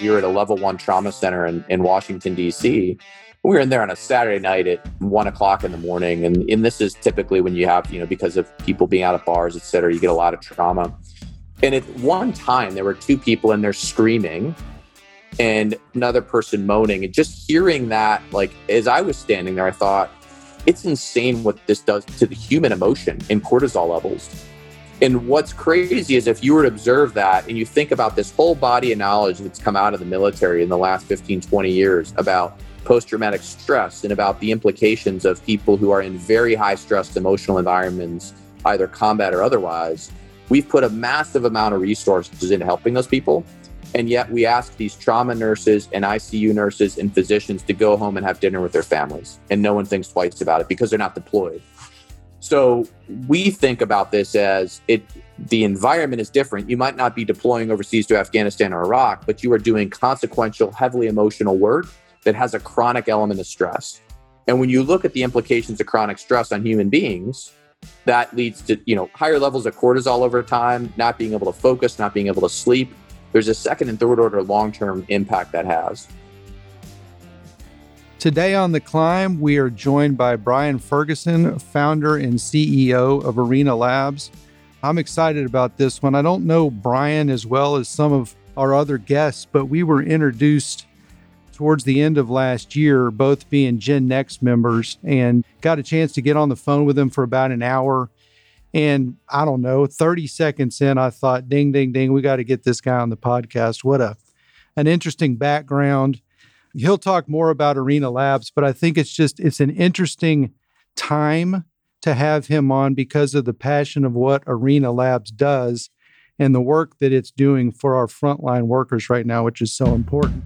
We were at a level one trauma center in Washington, D.C. We were in there on a Saturday night at 1 o'clock in the morning. And this is typically when you have, because of people being out of bars, et cetera, you get a lot of trauma. And at one time, there were two people in there screaming and another person moaning. And just hearing that, like, as I was standing there, I thought, it's insane what this does to the human emotion and cortisol levels. And what's crazy is if you were to observe that and you think about this whole body of knowledge that's come out of the military in the last 15, 20 years about post-traumatic stress and about the implications of people who are in very high stressed emotional environments, either combat or otherwise, we've put a massive amount of resources into helping those people. And yet we ask these trauma nurses and ICU nurses and physicians to go home and have dinner with their families. And no one thinks twice about it because they're not deployed. So we think about this as the environment is different. You might not be deploying overseas to Afghanistan or Iraq, but you are doing consequential, heavily emotional work that has a chronic element of stress. And when you look at the implications of chronic stress on human beings, that leads to, higher levels of cortisol over time, not being able to focus, not being able to sleep. There's a second and third order long-term impact that has. Today on The Climb, we are joined by Brian Ferguson, founder and CEO of Arena Labs. I'm excited about this one. I don't know Brian as well as some of our other guests, but we were introduced towards the end of last year, both being Gen Next members, and got a chance to get on the phone with him for about an hour. And I don't know, 30 seconds in, I thought, ding, ding, ding, we got to get this guy on the podcast. What an interesting background. He'll talk more about Arena Labs, but I think it's an interesting time to have him on because of the passion of what Arena Labs does and the work that it's doing for our frontline workers right now, which is so important.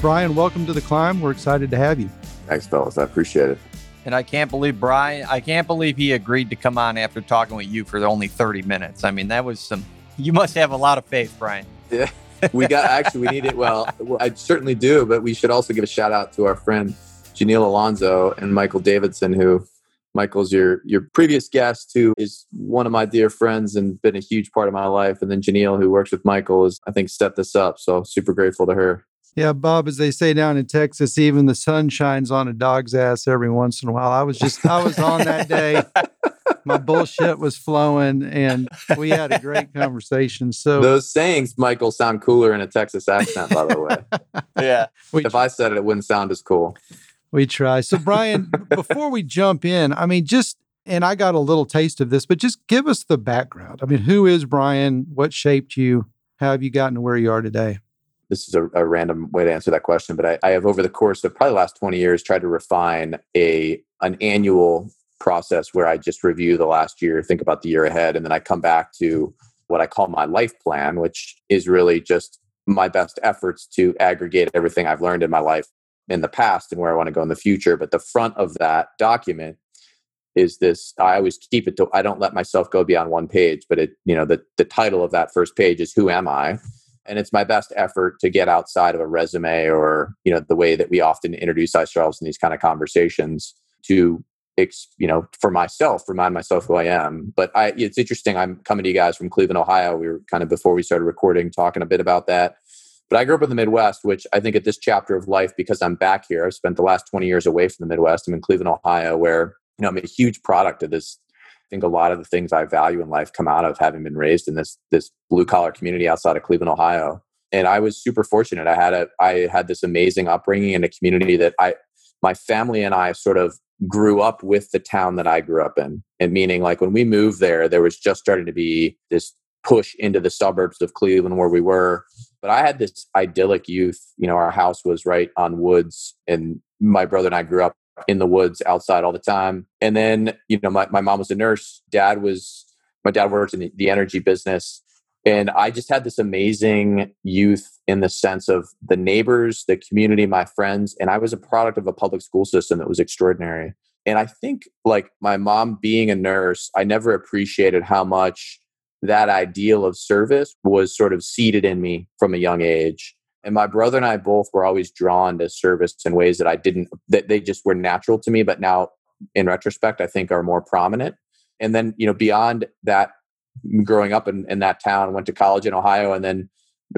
Brian, welcome to The Climb. We're excited to have you. Thanks, fellas. I appreciate it. And I can't believe he agreed to come on after talking with you for only 30 minutes. I mean, that was you must have a lot of faith, Brian. Yeah, we need it. Well, I certainly do, but we should also give a shout out to our friend, Janelle Alonzo and Michael Davidson, who Michael's your previous guest, who is one of my dear friends and been a huge part of my life. And then Janelle, who works with Michael, is, I think, set this up. So super grateful to her. Yeah, Bob, as they say down in Texas, even the sun shines on a dog's ass every once in a while. I was on that day. My bullshit was flowing, and we had a great conversation. So those sayings, Michael, sound cooler in a Texas accent, by the way. Yeah. If I said it, it wouldn't sound as cool. We try. So, Brian, before we jump in, I mean, and I got a little taste of this, but just give us the background. I mean, who is Brian? What shaped you? How have you gotten to where you are today? This is a random way to answer that question, but I have over the course of probably the last 20 years tried to refine an annual process where I just review the last year, think about the year ahead, and then I come back to what I call my life plan, which is really just my best efforts to aggregate everything I've learned in my life in the past and where I want to go in the future. But the front of that document is this, I always keep it to, I don't let myself go beyond one page, but the title of that first page is Who Am I? And it's my best effort to get outside of a resume or, the way that we often introduce ourselves in these kind of conversations to, for myself, remind myself who I am. But it's interesting. I'm coming to you guys from Cleveland, Ohio. We were kind of, before we started recording, talking a bit about that. But I grew up in the Midwest, which I think at this chapter of life, because I'm back here, I've spent the last 20 years away from the Midwest. I'm in Cleveland, Ohio, where, I'm a huge product of this. I think a lot of the things I value in life come out of having been raised in this blue collar community outside of Cleveland, Ohio. And I was super fortunate. I had this amazing upbringing in a community that my family and I sort of grew up with the town that I grew up in. And meaning, like, when we moved there, there was just starting to be this push into the suburbs of Cleveland where we were. But I had this idyllic youth. Our house was right on woods, and my brother and I grew up in the woods outside all the time. And then, my mom was a nurse. My dad worked in the energy business. And I just had this amazing youth in the sense of the neighbors, the community, my friends. And I was a product of a public school system that was extraordinary. And I think, like, my mom being a nurse, I never appreciated how much that ideal of service was sort of seeded in me from a young age. And my brother and I both were always drawn to service in ways that I didn't, that they just were natural to me, but now in retrospect, I think are more prominent. And then, you know, beyond that, growing up in that town, went to college in Ohio, and then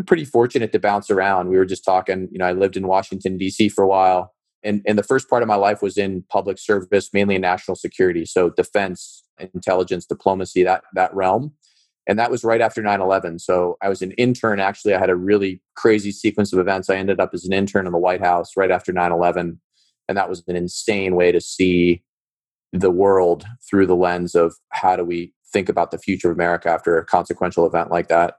pretty fortunate to bounce around. We were just talking, you know, I lived in Washington, DC for a while. And the first part of my life was in public service, mainly in national security. So defense, intelligence, diplomacy, that realm. And that was right after 9/11. So I was an intern. Actually, I had a really crazy sequence of events. I ended up as an intern in the White House right after 9/11. And that was an insane way to see the world through the lens of how do we think about the future of America after a consequential event like that.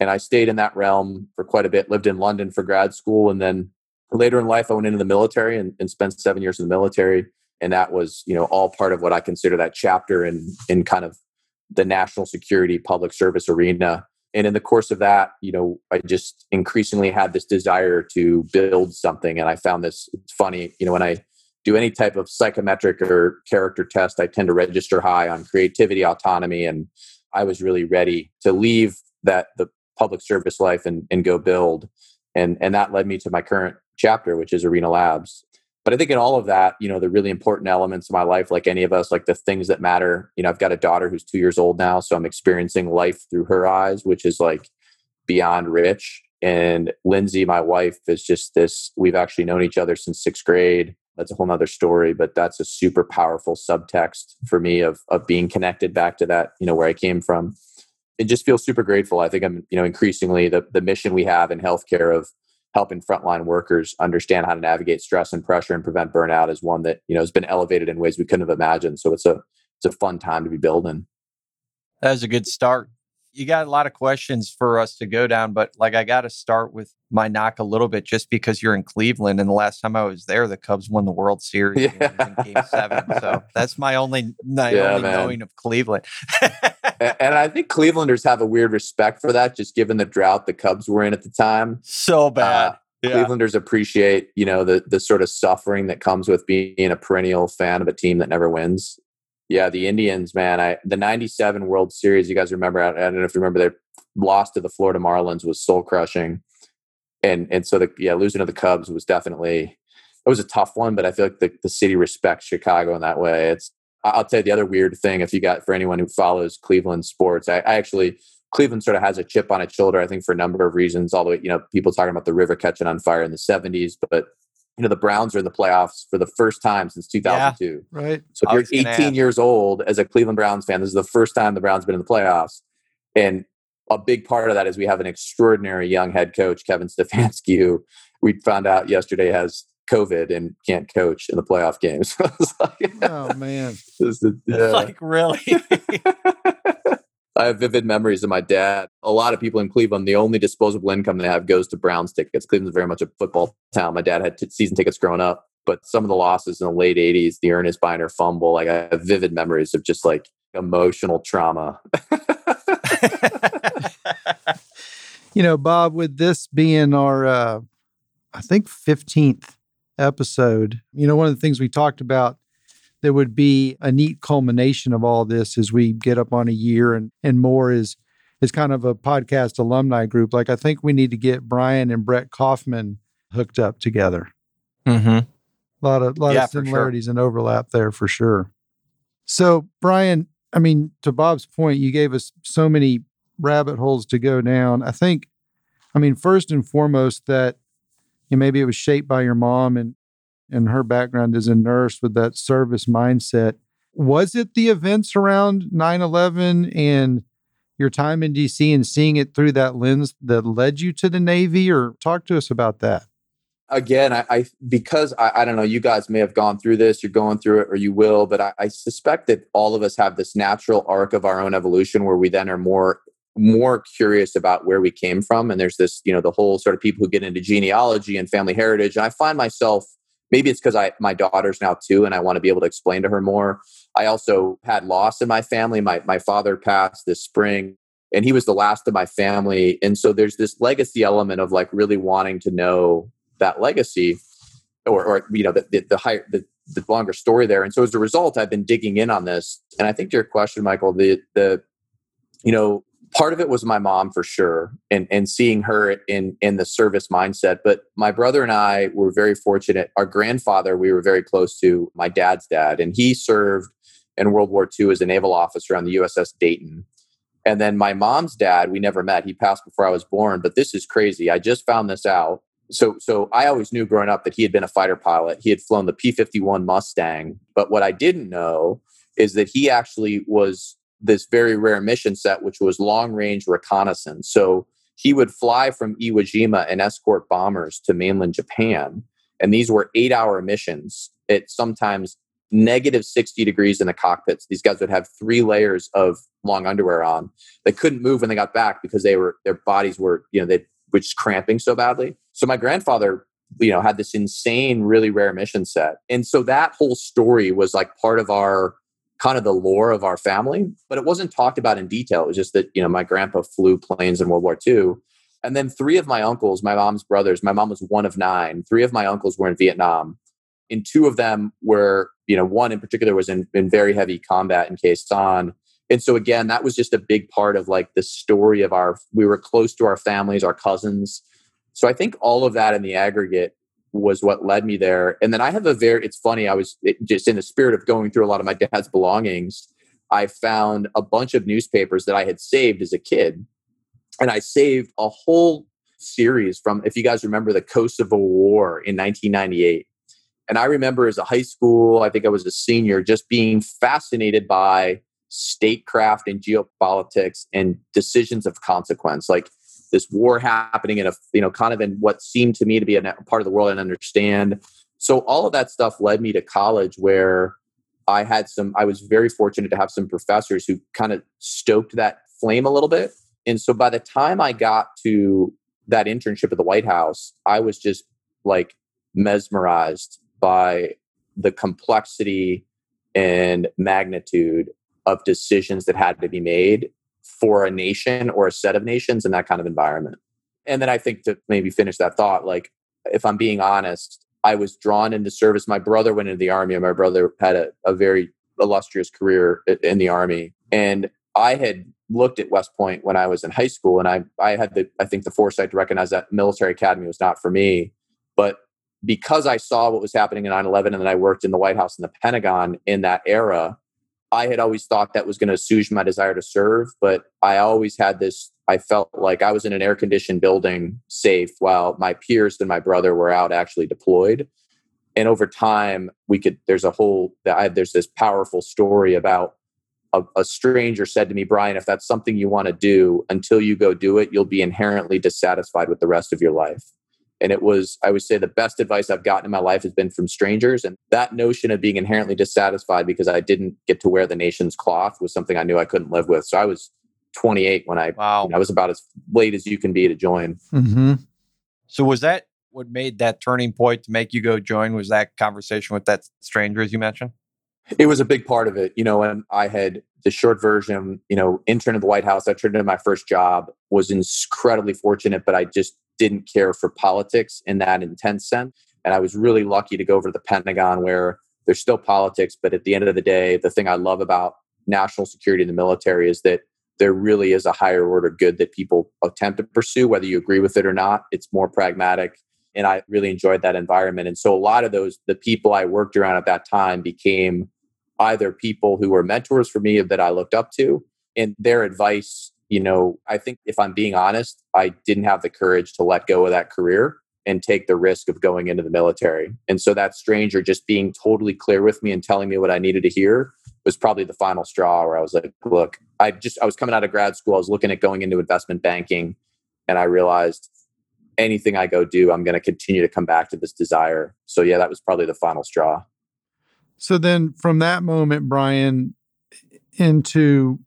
And I stayed in that realm for quite a bit, lived in London for grad school. And then later in life, I went into the military and spent 7 years in the military. And that was, you know, all part of what I consider that chapter in kind of the national security public service arena. And in the course of that, you know, I just increasingly had this desire to build something. And I found this, it's funny, you know, when I do any type of psychometric or character test, I tend to register high on creativity, autonomy. And I was really ready to leave that, the public service life, and go build. And that led me to my current chapter, which is Arena Labs. But I think in all of that, you know, the really important elements of my life, like any of us, like the things that matter, you know, I've got a daughter who's 2 years old now, so I'm experiencing life through her eyes, which is like beyond rich. And Lindsay, my wife, is just this, we've actually known each other since sixth grade. That's a whole nother story, but that's a super powerful subtext for me of being connected back to that, you know, where I came from. It just feels super grateful. I think I'm, you know, increasingly the mission we have in healthcare of helping frontline workers understand how to navigate stress and pressure and prevent burnout is one that, you know, has been elevated in ways we couldn't have imagined. So it's a fun time to be building. That was a good start. You got a lot of questions for us to go down, but like, I got to start with my knock a little bit, just because you're in Cleveland, and the last time I was there, the Cubs won the World Series in Game 7. So that's my only knowing of Cleveland. And I think Clevelanders have a weird respect for that, just given the drought the Cubs were in at the time. So bad. Clevelanders appreciate, you know, the sort of suffering that comes with being a perennial fan of a team that never wins. Yeah, the Indians, man. The 97 World Series, you guys remember, I don't know if you remember, their loss to the Florida Marlins was soul-crushing. And so, losing to the Cubs was definitely, it was a tough one, but I feel like the city respects Chicago in that way. I'll tell you the other weird thing, for anyone who follows Cleveland sports, Cleveland sort of has a chip on its shoulder, I think, for a number of reasons, all the way, you know, people talking about the river catching on fire in the 70s, but you know, the Browns are in the playoffs for the first time since 2002. Yeah, right. So if you're 18 years old as a Cleveland Browns fan, this is the first time the Browns been in the playoffs. And a big part of that is we have an extraordinary young head coach, Kevin Stefanski, who we found out yesterday has COVID and can't coach in the playoff games. Oh, man. Really? I have vivid memories of my dad. A lot of people in Cleveland, the only disposable income they have goes to Browns tickets. Cleveland's very much a football town. My dad had season tickets growing up, but some of the losses in the late 80s, the Earnest Byner fumble, like I have vivid memories of just like emotional trauma. You know, Bob, with this being our, I think 15th episode, you know, one of the things we talked about there would be a neat culmination of all this as we get up on a year and more is kind of a podcast alumni group. Like, I think we need to get Brian and Brett Kaufman hooked up together. Mm-hmm. A lot of similarities and overlap there for sure. So Brian, I mean, to Bob's point, you gave us so many rabbit holes to go down. I think, I mean, first and foremost that you know, maybe it was shaped by your mom and her background as a nurse with that service mindset. Was it the events around 9/11 and your time in DC and seeing it through that lens that led you to the Navy? Or talk to us about that. Again, I don't know, you guys may have gone through this, you're going through it, or you will, but I suspect that all of us have this natural arc of our own evolution where we then are more curious about where we came from. And there's this, you know, the whole sort of people who get into genealogy and family heritage. And I find myself, maybe it's because my daughter's now 2 and I want to be able to explain to her more. I also had loss in my family. My father passed this spring and he was the last of my family. And so there's this legacy element of like really wanting to know that legacy or you know, the longer story there. And so as a result, I've been digging in on this. And I think to your question, Michael, the you know, part of it was my mom for sure, and seeing her in the service mindset. But my brother and I were very fortunate. Our grandfather, we were very close to, my dad's dad, and he served in World War II as a naval officer on the USS Dayton. And then my mom's dad, we never met. He passed before I was born, but this is crazy. I just found this out. So I always knew growing up that he had been a fighter pilot. He had flown the P-51 Mustang. But what I didn't know is that he actually was this very rare mission set, which was long-range reconnaissance. So he would fly from Iwo Jima and escort bombers to mainland Japan. And these were 8-hour missions at sometimes negative 60 degrees in the cockpits. These guys would have 3 layers of long underwear on. They couldn't move when they got back because their bodies were, they were just cramping so badly. So my grandfather, had this insane, really rare mission set. And so that whole story was like part of our, kind of the lore of our family, but it wasn't talked about in detail. It was just that, my grandpa flew planes in World War II. And then 3 of my uncles, my mom's brothers, my mom was one of 9. 3 of my uncles were in Vietnam. And 2 of them were, one in particular was in very heavy combat in Khe Sanh. And so again, that was just a big part of like the story of we were close to our families, our cousins. So I think all of that in the aggregate was what led me there. And then I have it's funny, I was just in the spirit of going through a lot of my dad's belongings, I found a bunch of newspapers that I had saved as a kid. And I saved a whole series from, if you guys remember, the Kosovo War in 1998. And I remember as a high school, I think I was a senior, just being fascinated by statecraft and geopolitics and decisions of consequence. Like this war happening in in what seemed to me to be a part of the world I didn't understand. So all of that stuff led me to college, where I was very fortunate to have some professors who kind of stoked that flame a little bit. And so by the time I got to that internship at the White House, I was just like mesmerized by the complexity and magnitude of decisions that had to be made for a nation or a set of nations in that kind of environment. And then I think, to maybe finish that thought, like if I'm being honest, I was drawn into service. My brother went into the Army, and my brother had a very illustrious career in the Army. And I had looked at West Point when I was in high school, and I had the foresight to recognize that military academy was not for me. But because I saw what was happening in 9/11, and then I worked in the White House and the Pentagon in that era, I had always thought that was going to assuage my desire to serve, but I always had this, I felt like I was in an air-conditioned building safe while my peers and my brother were out actually deployed. And over time, there's this powerful story about a stranger said to me, Brian, if that's something you want to do, until you go do it, you'll be inherently dissatisfied with the rest of your life. And I would say the best advice I've gotten in my life has been from strangers. And that notion of being inherently dissatisfied because I didn't get to wear the nation's cloth was something I knew I couldn't live with. So I was 28 when I was about as late as you can be to join. Mm-hmm. So was that what made that turning point to make you go join? Was that conversation with that stranger, as you mentioned? It was a big part of it. And I had the short version, intern at the White House. I turned into my first job, was incredibly fortunate, but I just didn't care for politics in that intense sense. And I was really lucky to go over to the Pentagon, where there's still politics, but at the end of the day, the thing I love about national security in the military is that there really is a higher order good that people attempt to pursue, whether you agree with it or not. It's more pragmatic. And I really enjoyed that environment. And so a lot of the people I worked around at that time became either people who were mentors for me that I looked up to, and their advice, I think if I'm being honest, I didn't have the courage to let go of that career and take the risk of going into the military. And so that stranger just being totally clear with me and telling me what I needed to hear was probably the final straw, where I was like, look, I was coming out of grad school. I was looking at going into investment banking, and I realized anything I go do, I'm going to continue to come back to this desire. So yeah, that was probably the final straw. So then from that moment, Brian, into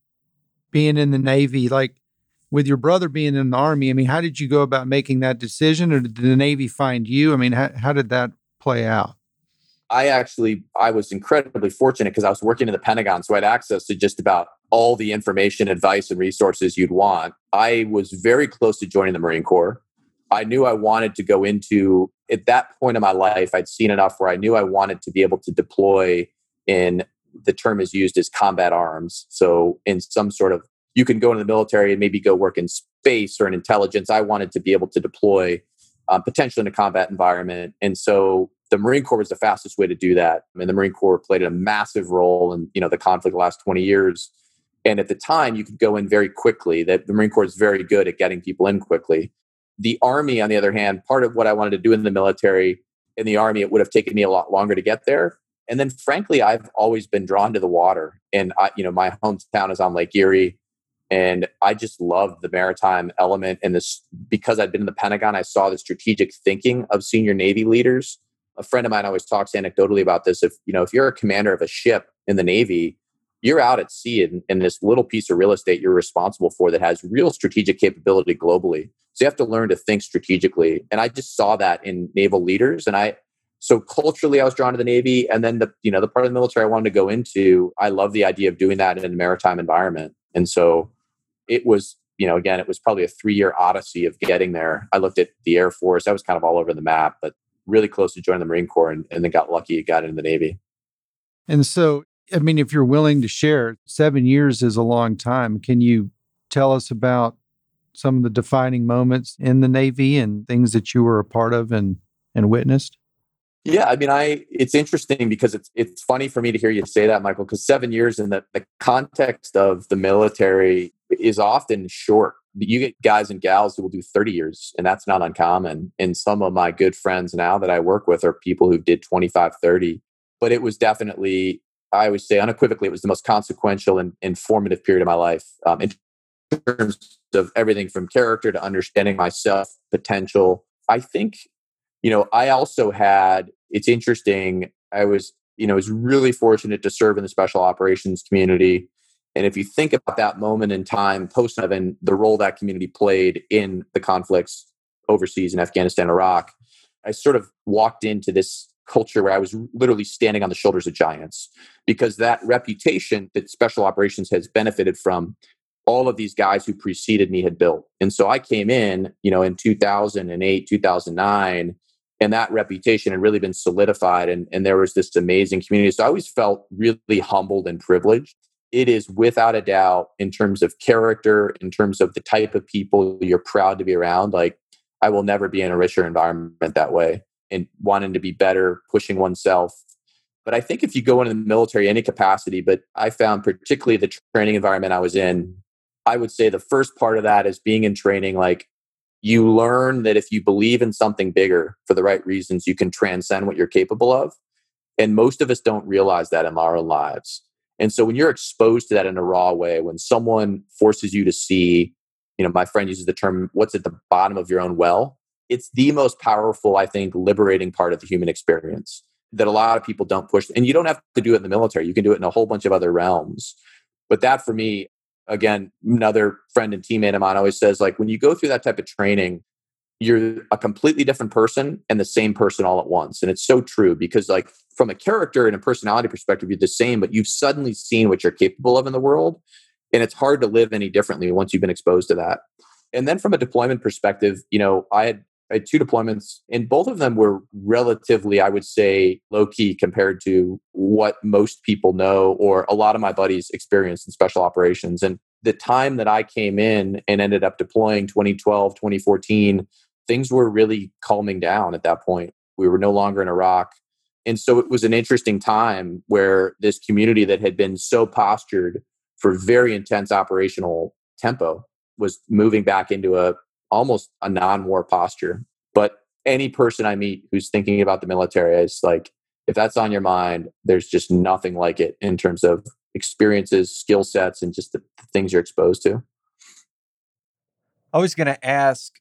being in the Navy, like with your brother being in the Army, I mean, how did you go about making that decision, or did the Navy find you? I mean, how did that play out? I was incredibly fortunate because I was working in the Pentagon, so I had access to just about all the information, advice, and resources you'd want. I was very close to joining the Marine Corps. I knew I wanted to go into, at that point in my life, I'd seen enough where I knew I wanted to be able to deploy in, the term is used as combat arms. So in some sort of you can go into the military and maybe go work in space or in intelligence. I wanted to be able to deploy potentially in a combat environment. And so the Marine Corps was the fastest way to do that. I mean, the Marine Corps played a massive role in, you know, the conflict the last 20 years. And at the time, you could go in very quickly. That the Marine Corps is very good at getting people in quickly. The Army, on the other hand, part of what I wanted to do in the military, in the Army, it would have taken me a lot longer to get there. And then, frankly, I've always been drawn to the water. And I, you know, my hometown is on Lake Erie, and I just love the maritime element. And this, because I'd been in the Pentagon, I saw the strategic thinking of senior Navy leaders. A friend of mine always talks anecdotally about this. If you know, if you're a commander of a ship in the Navy, you're out at sea in this little piece of real estate you're responsible for that has real strategic capability globally. So you have to learn to think strategically. And I just saw that in naval leaders. And so culturally, I was drawn to the Navy. And then the part of the military I wanted to go into, I love the idea of doing that in a maritime environment. And so it was, again, it was probably a 3-year odyssey of getting there. I looked at the Air Force. I was kind of all over the map, but really close to joining the Marine Corps and then got lucky, got into the Navy. And so, I mean, if you're willing to share, 7 years is a long time. Can you tell us about some of the defining moments in the Navy and things that you were a part of and witnessed? Yeah, I mean, it's interesting because it's funny for me to hear you say that, Michael, because 7 years in the context of the military is often short. You get guys and gals who will do 30 years, and that's not uncommon. And some of my good friends now that I work with are people who did 25, 30. But it was definitely, I would say unequivocally, it was the most consequential and informative period of my life in terms of everything from character to understanding myself, potential. I think, I also had, it's interesting, I was really fortunate to serve in the special operations community. And if you think about that moment in time, post-9/11, the role that community played in the conflicts overseas in Afghanistan, Iraq, I sort of walked into this culture where I was literally standing on the shoulders of giants, because that reputation that special operations has benefited from, all of these guys who preceded me had built. And so I came in, in 2008, 2009, and that reputation had really been solidified. And there was this amazing community. So I always felt really humbled and privileged. It is without a doubt, in terms of character, in terms of the type of people you're proud to be around, like I will never be in a richer environment that way. And wanting to be better, pushing oneself. But I think if you go into the military, any capacity, but I found particularly the training environment I was in, I would say the first part of that is being in training, like you learn that if you believe in something bigger for the right reasons, you can transcend what you're capable of. And most of us don't realize that in our own lives. And so when you're exposed to that in a raw way, when someone forces you to see, my friend uses the term, what's at the bottom of your own well, it's the most powerful, I think, liberating part of the human experience that a lot of people don't push. And you don't have to do it in the military. You can do it in a whole bunch of other realms. But that for me, again, another friend and teammate of mine always says, like, when you go through that type of training, you're a completely different person and the same person all at once. And it's so true because, like, from a character and a personality perspective, you're the same, but you've suddenly seen what you're capable of in the world. And it's hard to live any differently once you've been exposed to that. And then from a deployment perspective, I had 2 deployments, and both of them were relatively, I would say, low-key compared to what most people know or a lot of my buddies experienced in special operations. And the time that I came in and ended up deploying 2012, 2014, things were really calming down at that point. We were no longer in Iraq. And so it was an interesting time where this community that had been so postured for very intense operational tempo was moving back into almost a non-war posture. But any person I meet who's thinking about the military is like, if that's on your mind, there's just nothing like it in terms of experiences, skill sets, and just the things you're exposed to. I was going to ask,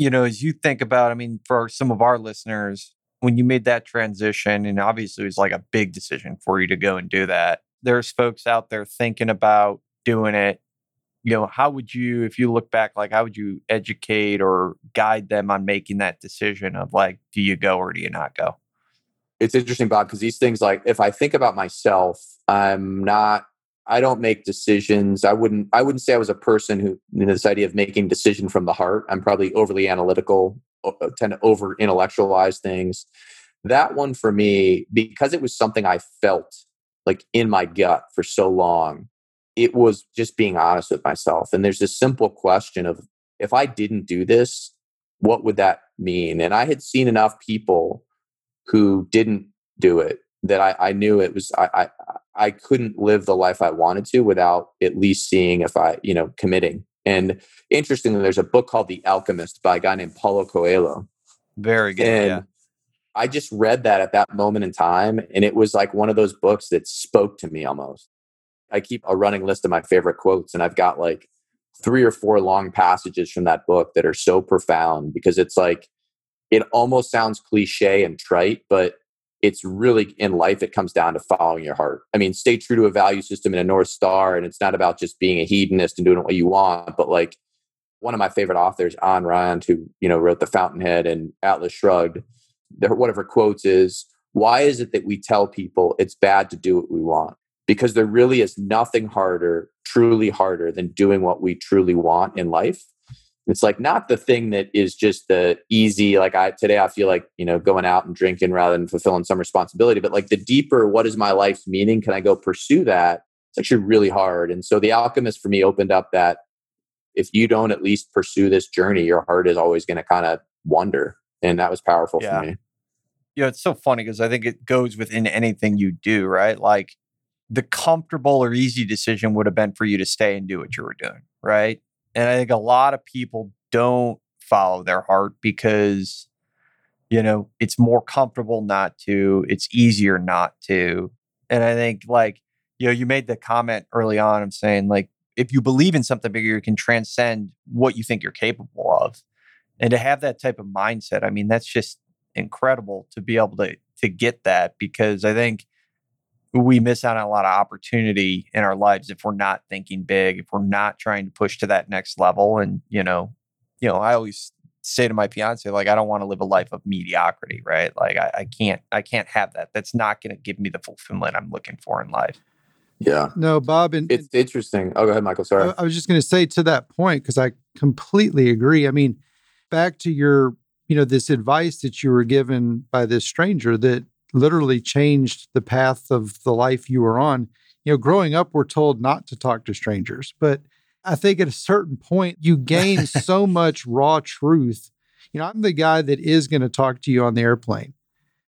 as you think about, for some of our listeners, when you made that transition, and obviously it was like a big decision for you to go and do that, there's folks out there thinking about doing it. How would you, if you look back, like, how would you educate or guide them on making that decision of, like, do you go or do you not go? It's interesting, Bob, because these things, like, if I think about myself, I don't make decisions. I wouldn't say I was a person who, this idea of making decision from the heart. I'm probably overly analytical, tend to over intellectualize things. That one for me, because it was something I felt like in my gut for so long, it was just being honest with myself. And there's this simple question of, if I didn't do this, what would that mean? And I had seen enough people who didn't do it that I knew it was, I couldn't live the life I wanted to without at least seeing if I, you know, committing. And interestingly, there's a book called The Alchemist by a guy named Paulo Coelho. Very good. And yeah. I just read that at that moment in time. And it was like one of those books that spoke to me almost. I keep a running list of my favorite quotes, and I've got like 3 or 4 long passages from that book that are so profound, because it's like, it almost sounds cliche and trite, but it's really, in life, it comes down to following your heart. I mean, stay true to a value system and a North Star. And it's not about just being a hedonist and doing what you want, but like one of my favorite authors, Ayn Rand, who, you know, wrote The Fountainhead and Atlas Shrugged, one of her quotes is, why is it that we tell people it's bad to do what we want? Because there really is nothing harder, truly harder, than doing what we truly want in life. It's like not the thing that is just the easy, like today I feel like, you know, going out and drinking rather than fulfilling some responsibility, but like the deeper, what is my life's meaning? Can I go pursue that? It's actually really hard. And so The Alchemist for me opened up that if you don't at least pursue this journey, your heart is always going to kind of wander. And that was powerful for me. Yeah, it's so funny because I think it goes within anything you do, right? Like the comfortable or easy decision would have been for you to stay and do what you were doing, right? And I think a lot of people don't follow their heart because, you know, it's more comfortable not to, it's easier not to. And I think like, you know, you made the comment early on of saying like, if you believe in something bigger, you can transcend what you think you're capable of. And to have that type of mindset, I mean, that's just incredible to be able to get that, because I think we miss out on a lot of opportunity in our lives if we're not thinking big, if we're not trying to push to that next level. And, you know, I always say to my fiance, like, I don't want to live a life of mediocrity, right? Like I can't have that. That's not going to give me the fulfillment I'm looking for in life. Yeah. No, Bob. It's interesting. Oh, go ahead, Michael. Sorry. I was just going to say to that point, because I completely agree. I mean, back to your, you know, this advice that you were given by this stranger that literally changed the path of the life you were on. You know, growing up, we're told not to talk to strangers, but I think at a certain point, you gain so much raw truth. You know, I'm the guy that is going to talk to you on the airplane.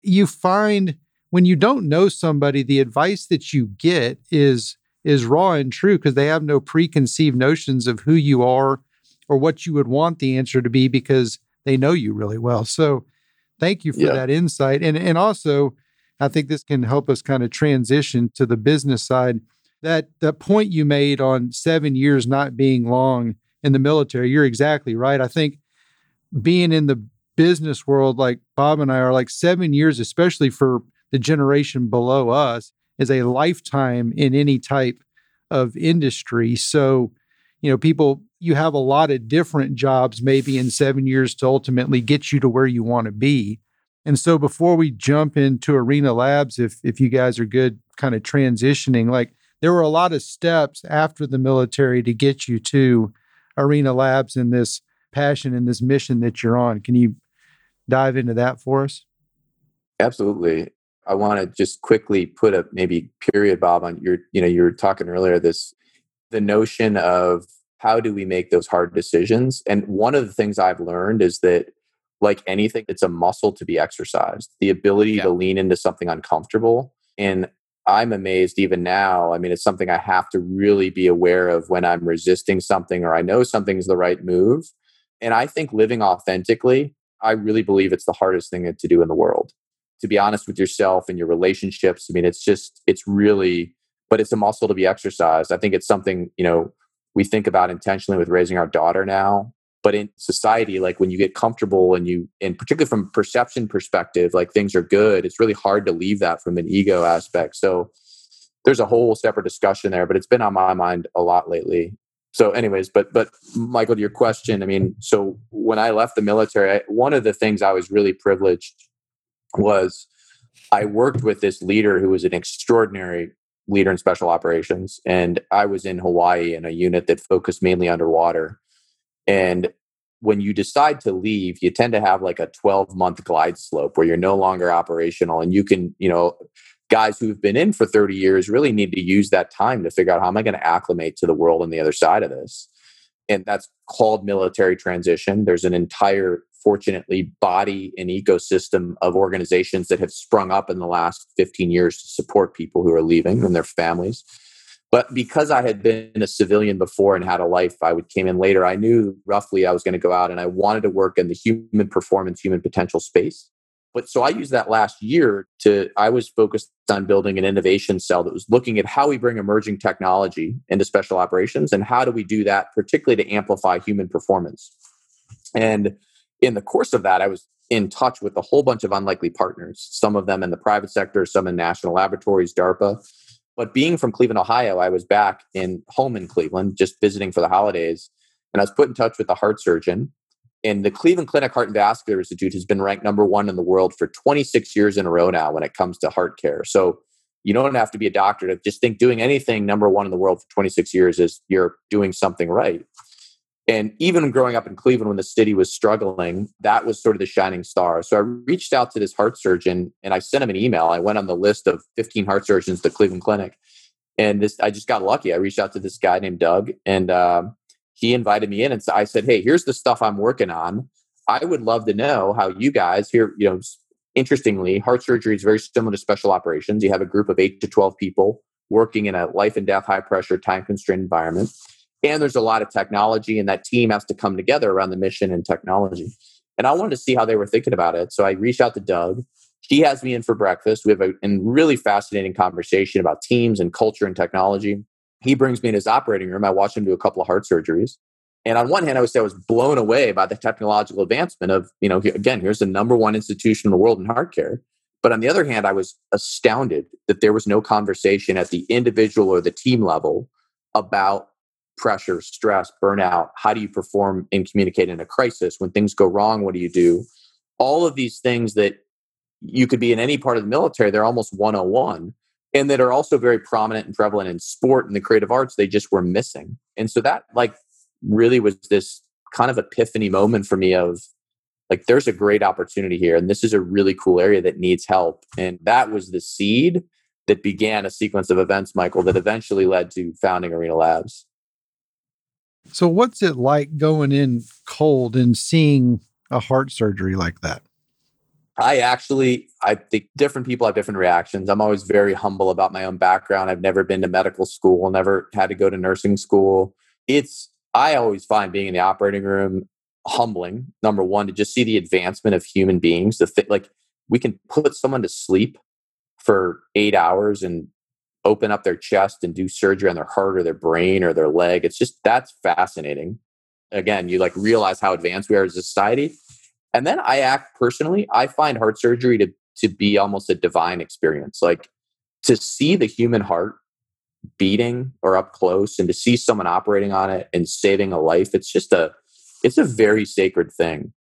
You find when you don't know somebody, the advice that you get is raw and true because they have no preconceived notions of who you are or what you would want the answer to be because they know you really well. So thank you for that insight. And also, I think this can help us kind of transition to the business side. That point you made on 7 years not being long in the military, you're exactly right. I think being in the business world, like Bob and I are, like 7 years, especially for the generation below us, is a lifetime in any type of industry. So, you know, people, you have a lot of different jobs maybe in 7 years to ultimately get you to where you want to be. And so before we jump into Arena Labs, if you guys are good kind of transitioning, like there were a lot of steps after the military to get you to Arena Labs and this passion and this mission that you're on. Can you dive into that for us? Absolutely. I want to just quickly put a maybe period, Bob, on your, you know, you were talking earlier, the notion of how do we make those hard decisions? And one of the things I've learned is that, like anything, it's a muscle to be exercised, the ability to lean into something uncomfortable. And I'm amazed even now. I mean, it's something I have to really be aware of when I'm resisting something or I know something's the right move. And I think living authentically, I really believe it's the hardest thing to do in the world. To be honest with yourself and your relationships, I mean, but it's a muscle to be exercised. I think it's something, you know, we think about intentionally with raising our daughter now, but in society, like when you get comfortable and particularly from a perception perspective, like things are good, it's really hard to leave that from an ego aspect. So there's a whole separate discussion there, but it's been on my mind a lot lately. So anyways, but Michael, to your question, I mean, so when I left the military, one of the things I was really privileged was I worked with this leader who was an extraordinary leader in special operations. And I was in Hawaii in a unit that focused mainly underwater. And when you decide to leave, you tend to have like a 12-month glide slope where you're no longer operational. And you can, you know, guys who have been in for 30 years really need to use that time to figure out, how am I going to acclimate to the world on the other side of this? And that's called military transition. There's an entire, fortunately, body and ecosystem of organizations that have sprung up in the last 15 years to support people who are leaving and their families. But because I had been a civilian before and had a life, I came in later. I knew roughly I was going to go out, and I wanted to work in the human performance, human potential space. But so I used that last year I was focused on building an innovation cell that was looking at how we bring emerging technology into special operations, and how do we do that, particularly to amplify human performance. And in the course of that, I was in touch with a whole bunch of unlikely partners, some of them in the private sector, some in national laboratories, DARPA. But being from Cleveland, Ohio, I was back home in Cleveland, just visiting for the holidays. And I was put in touch with a heart surgeon. And the Cleveland Clinic Heart and Vascular Institute has been ranked number one in the world for 26 years in a row now when it comes to heart care. So you don't have to be a doctor to just think doing anything number one in the world for 26 years is you're doing something right. And even growing up in Cleveland when the city was struggling, that was sort of the shining star. So I reached out to this heart surgeon and I sent him an email. I went on the list of 15 heart surgeons at the Cleveland Clinic. And I just got lucky. I reached out to this guy named Doug, and he invited me in. And so I said, hey, here's the stuff I'm working on. I would love to know how you guys here, interestingly, heart surgery is very similar to special operations. You have a group of 8 to 12 people working in a life and death, high pressure, time constrained environment. And there's a lot of technology, and that team has to come together around the mission and technology. And I wanted to see how they were thinking about it. So I reached out to Doug. He has me in for breakfast. We have a really fascinating conversation about teams and culture and technology. He brings me in his operating room. I watch him do a couple of heart surgeries. And on one hand, I would say I was blown away by the technological advancement of, again, here's the number one institution in the world in heart care. But on the other hand, I was astounded that there was no conversation at the individual or the team level about pressure, stress, burnout. How do you perform and communicate in a crisis? When things go wrong, what do you do? All of these things that you could be in any part of the military, they're almost 101, and that are also very prominent and prevalent in sport and the creative arts. They just were missing. And so that really was this kind of epiphany moment for me of there's a great opportunity here. And this is a really cool area that needs help. And that was the seed that began a sequence of events, Michael, that eventually led to founding Arena Labs. So what's it like going in cold and seeing a heart surgery like that? I think different people have different reactions. I'm always very humble about my own background. I've never been to medical school, never had to go to nursing school. I always find being in the operating room humbling, number one, to just see the advancement of human beings. We can put someone to sleep for 8 hours and open up their chest and do surgery on their heart or their brain or their leg. That's fascinating. Again, you realize how advanced we are as a society. And then I find heart surgery to be almost a divine experience. To see the human heart beating or up close, and to see someone operating on it and saving a life, it's a very sacred thing.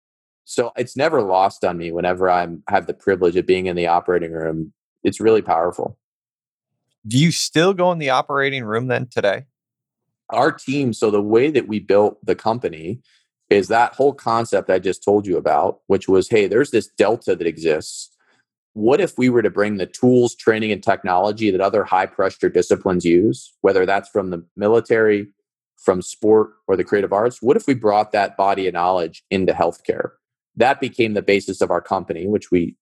So it's never lost on me whenever I have the privilege of being in the operating room. It's really powerful. Do you still go in the operating room then today? Our team, so the way that we built the company is that whole concept I just told you about, which was, hey, there's this delta that exists. What if we were to bring the tools, training, and technology that other high-pressure disciplines use, whether that's from the military, from sport, or the creative arts? What if we brought that body of knowledge into healthcare? That became the basis of our company, which we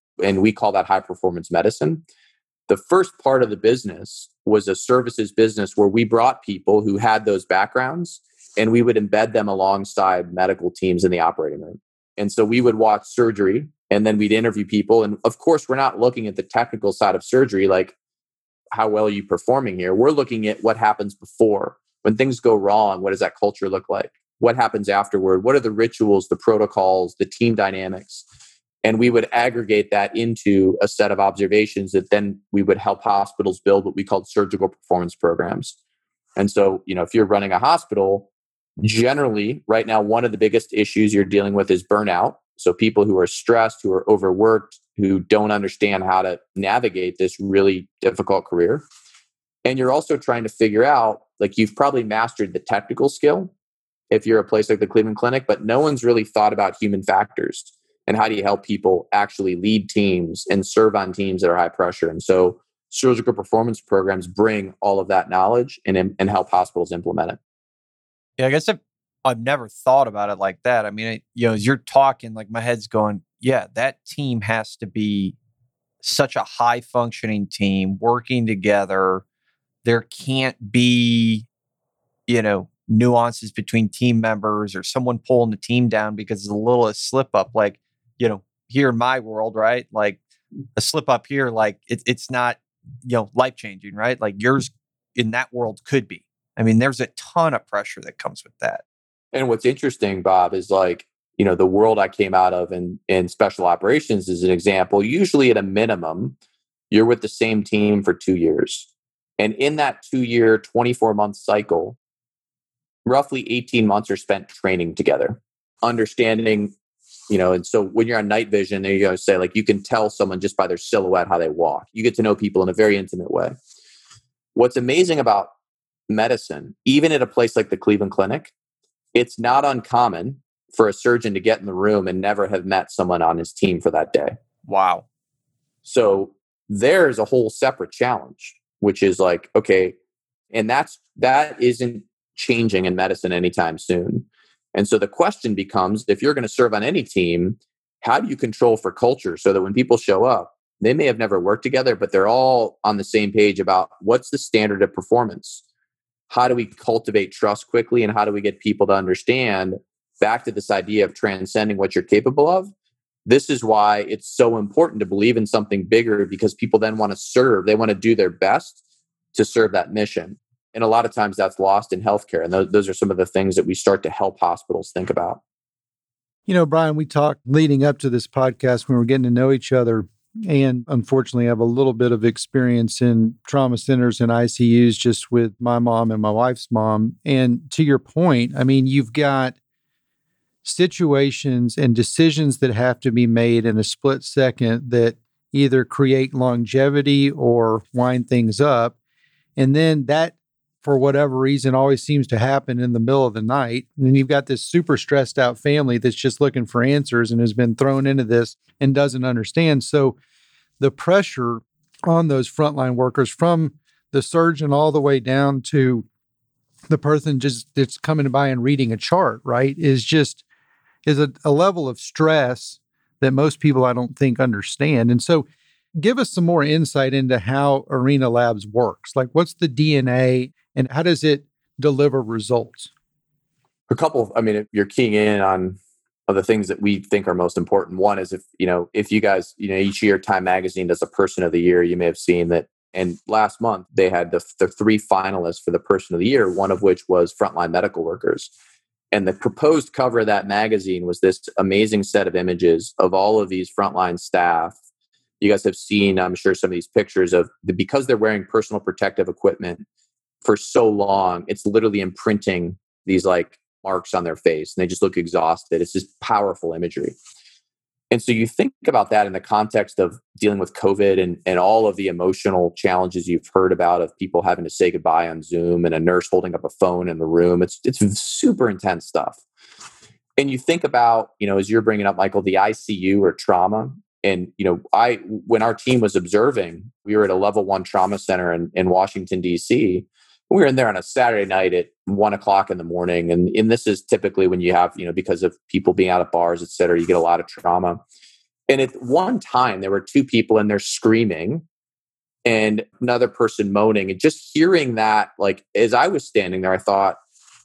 call that high-performance medicine. The first part of the business was a services business where we brought people who had those backgrounds, and we would embed them alongside medical teams in the operating room. And so we would watch surgery, and then we'd interview people. And of course, we're not looking at the technical side of surgery, like how well are you performing here? We're looking at what happens before. When things go wrong, what does that culture look like? What happens afterward? What are the rituals, the protocols, the team dynamics? And we would aggregate that into a set of observations that then we would help hospitals build what we called surgical performance programs. And so, if you're running a hospital, generally right now, one of the biggest issues you're dealing with is burnout. So people who are stressed, who are overworked, who don't understand how to navigate this really difficult career. And you're also trying to figure out, you've probably mastered the technical skill if you're a place like the Cleveland Clinic, but no one's really thought about human factors. And how do you help people actually lead teams and serve on teams that are high pressure? And so surgical performance programs bring all of that knowledge and help hospitals implement it. Yeah, I guess I've never thought about it like that. I mean, as you're talking, like my head's going, yeah, that team has to be such a high functioning team working together. There can't be, nuances between team members or someone pulling the team down because of the littlest slip up. Like, here in my world, right? Like a slip up here, like it's not, life changing, right? Like yours in that world could be. I mean, there's a ton of pressure that comes with that. And what's interesting, Bob, is like, the world I came out of in special operations is an example. Usually at a minimum, you're with the same team for 2 years. And in that 2-year, 24-month cycle, roughly 18 months are spent training together, understanding, and so when you're on night vision, there you go, say like, you can tell someone just by their silhouette, how they walk. You get to know people in a very intimate way. What's amazing about medicine, even at a place like the Cleveland Clinic, it's not uncommon for a surgeon to get in the room and never have met someone on his team for that day. Wow. So there's a whole separate challenge, which is like, okay, and that isn't changing in medicine anytime soon. And so the question becomes, if you're going to serve on any team, how do you control for culture so that when people show up, they may have never worked together, but they're all on the same page about what's the standard of performance? How do we cultivate trust quickly? And how do we get people to understand, back to this idea of transcending what you're capable of? This is why it's so important to believe in something bigger, because people then want to serve. They want to do their best to serve that mission. And a lot of times that's lost in healthcare. And those are some of the things that we start to help hospitals think about. Brian, we talked leading up to this podcast when we were getting to know each other. And unfortunately, I have a little bit of experience in trauma centers and ICUs just with my mom and my wife's mom. And to your point, I mean, you've got situations and decisions that have to be made in a split second that either create longevity or wind things up. And then that, for whatever reason, always seems to happen in the middle of the night. And you've got this super stressed out family that's just looking for answers and has been thrown into this and doesn't understand. So the pressure on those frontline workers, from the surgeon all the way down to the person just that's coming by and reading a chart, right, is a level of stress that most people I don't think understand. And so give us some more insight into how Arena Labs works. Like, what's the DNA and how does it deliver results? If you're keying in on the things that we think are most important. One is if you guys, each year Time Magazine does a person of the year, you may have seen that. And last month they had the three finalists for the person of the year, one of which was frontline medical workers. And the proposed cover of that magazine was this amazing set of images of all of these frontline staff. You guys have seen, I'm sure, some of these pictures of because they're wearing personal protective equipment for so long, it's literally imprinting these like marks on their face and they just look exhausted. It's just powerful imagery. And so you think about that in the context of dealing with COVID and all of the emotional challenges you've heard about of people having to say goodbye on Zoom and a nurse holding up a phone in the room. It's super intense stuff. And you think about, as you're bringing up, Michael, the ICU or trauma. And, when our team was observing, we were at a level 1 trauma center in Washington, DC. We were in there on a Saturday night at 1:00 in the morning. And this is typically when you have, because of people being out of bars, et cetera, you get a lot of trauma. And at one time, there were 2 people in there screaming and another person moaning. And just hearing that, like, as I was standing there, I thought,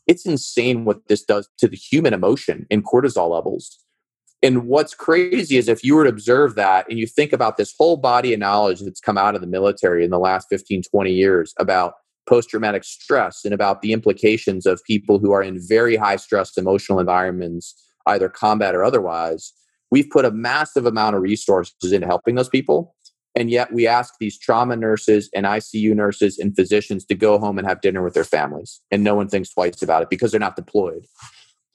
it's insane what this does to the human emotion and cortisol levels. And what's crazy is if you were to observe that and you think about this whole body of knowledge that's come out of the military in the last 15, 20 years about post-traumatic stress and about the implications of people who are in very high stress emotional environments, either combat or otherwise, we've put a massive amount of resources into helping those people. And yet we ask these trauma nurses and ICU nurses and physicians to go home and have dinner with their families. And no one thinks twice about it because they're not deployed.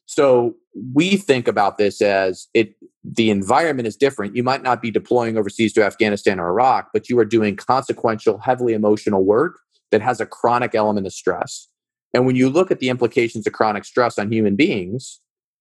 So we think about this as the environment is different. You might not be deploying overseas to Afghanistan or Iraq, but you are doing consequential, heavily emotional work that has a chronic element of stress. And when you look at the implications of chronic stress on human beings,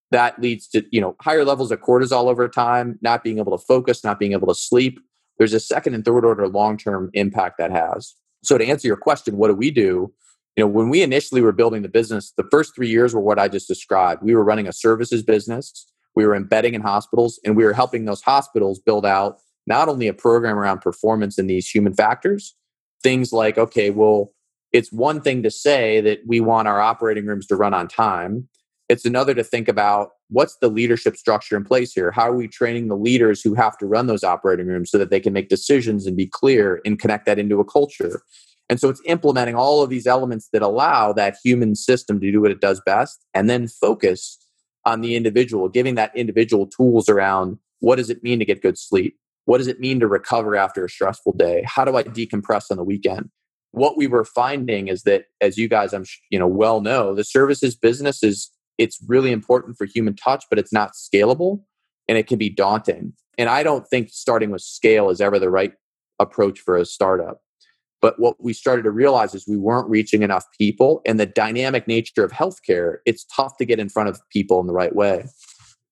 that leads to higher levels of cortisol over time, not being able to focus, not being able to sleep, there's a second and third order long-term impact that has. So to answer your question, what do we do? You know, when we initially were building the business, the first 3 years were what I just described. We were running a services business, we were embedding in hospitals, and we were helping those hospitals build out not only a program around performance in these human factors, things like, okay, well, it's one thing to say that we want our operating rooms to run on time. It's another to think about what's the leadership structure in place here? How are we training the leaders who have to run those operating rooms so that they can make decisions and be clear and connect that into a culture? And so it's implementing all of these elements that allow that human system to do what it does best and then focus on the individual, giving that individual tools around what does it mean to get good sleep? What does it mean to recover after a stressful day? How do I decompress on the weekend? What we were finding is that, as you guys well know, the services business is, it's really important for human touch, but it's not scalable and it can be daunting. And I don't think starting with scale is ever the right approach for a startup. But what we started to realize is we weren't reaching enough people, and the dynamic nature of healthcare, it's tough to get in front of people in the right way.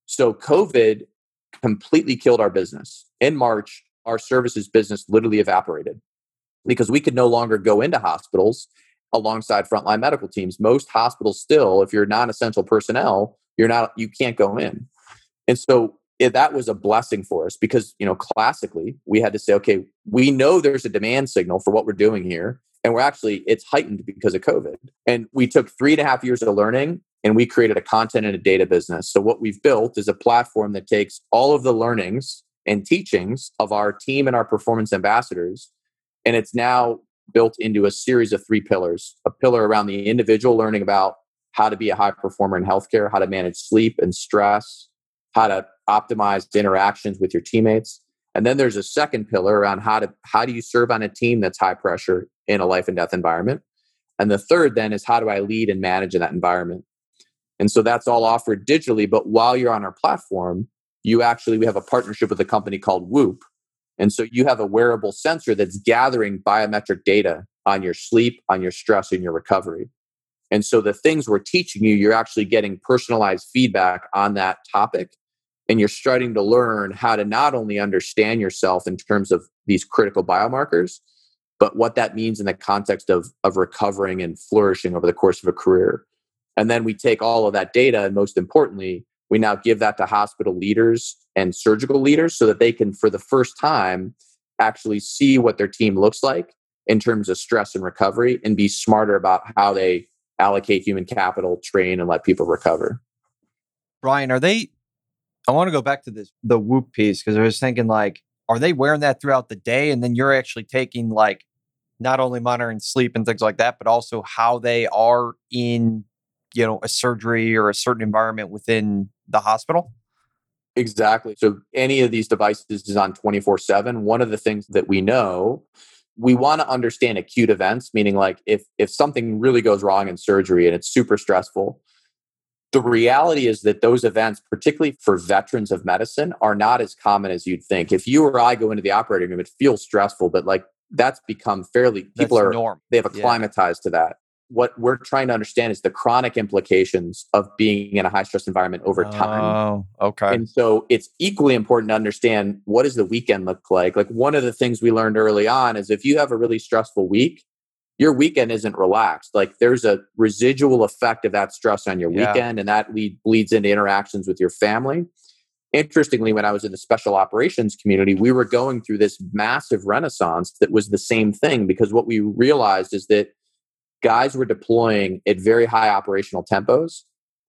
So COVID completely killed our business. In March, our services business literally evaporated because we could no longer go into hospitals alongside frontline medical teams. Most hospitals still, if you're non-essential personnel, you can't go in. And so that was a blessing for us because, classically we had to say, okay, we know there's a demand signal for what we're doing here. And it's heightened because of COVID. And we took 3.5 years of learning and we created a content and a data business. So what we've built is a platform that takes all of the learnings and teachings of our team and our performance ambassadors. And it's now built into a series of 3 pillars, a pillar around the individual learning about how to be a high performer in healthcare, how to manage sleep and stress, how to optimize interactions with your teammates. And then there's a second pillar around how do you serve on a team that's high pressure in a life and death environment. And the third then is how do I lead and manage in that environment? And so that's all offered digitally. But while you're on our platform, we have a partnership with a company called Whoop. And so you have a wearable sensor that's gathering biometric data on your sleep, on your stress, and your recovery. And so the things we're teaching you, you're actually getting personalized feedback on that topic. And you're starting to learn how to not only understand yourself in terms of these critical biomarkers, but what that means in the context of recovering and flourishing over the course of a career. And then we take all of that data, and most importantly, we now give that to hospital leaders and surgical leaders so that they can, for the first time, actually see what their team looks like in terms of stress and recovery and be smarter about how they allocate human capital, train, and let people recover. Brian, I want to go back to the Whoop piece, because I was thinking, are they wearing that throughout the day? And then you're actually taking, not only monitoring sleep and things like that, but also how they are in a surgery or a certain environment within the hospital? Exactly. So any of these devices is on 24/7. One of the things that we know, we want to understand acute events, meaning if something really goes wrong in surgery and it's super stressful, the reality is that those events, particularly for veterans of medicine, are not as common as you'd think. If you or I go into the operating room, it feels stressful, but that's become they've acclimatized to that. What we're trying to understand is the chronic implications of being in a high stress environment over time. Oh, okay. And so it's equally important to understand, what does the weekend look like? One of the things we learned early on is if you have a really stressful week, your weekend isn't relaxed. There's a residual effect of that stress on your weekend, and that bleeds into interactions with your family. Interestingly, when I was in the special operations community, we were going through this massive renaissance that was the same thing, because what we realized is that guys were deploying at very high operational tempos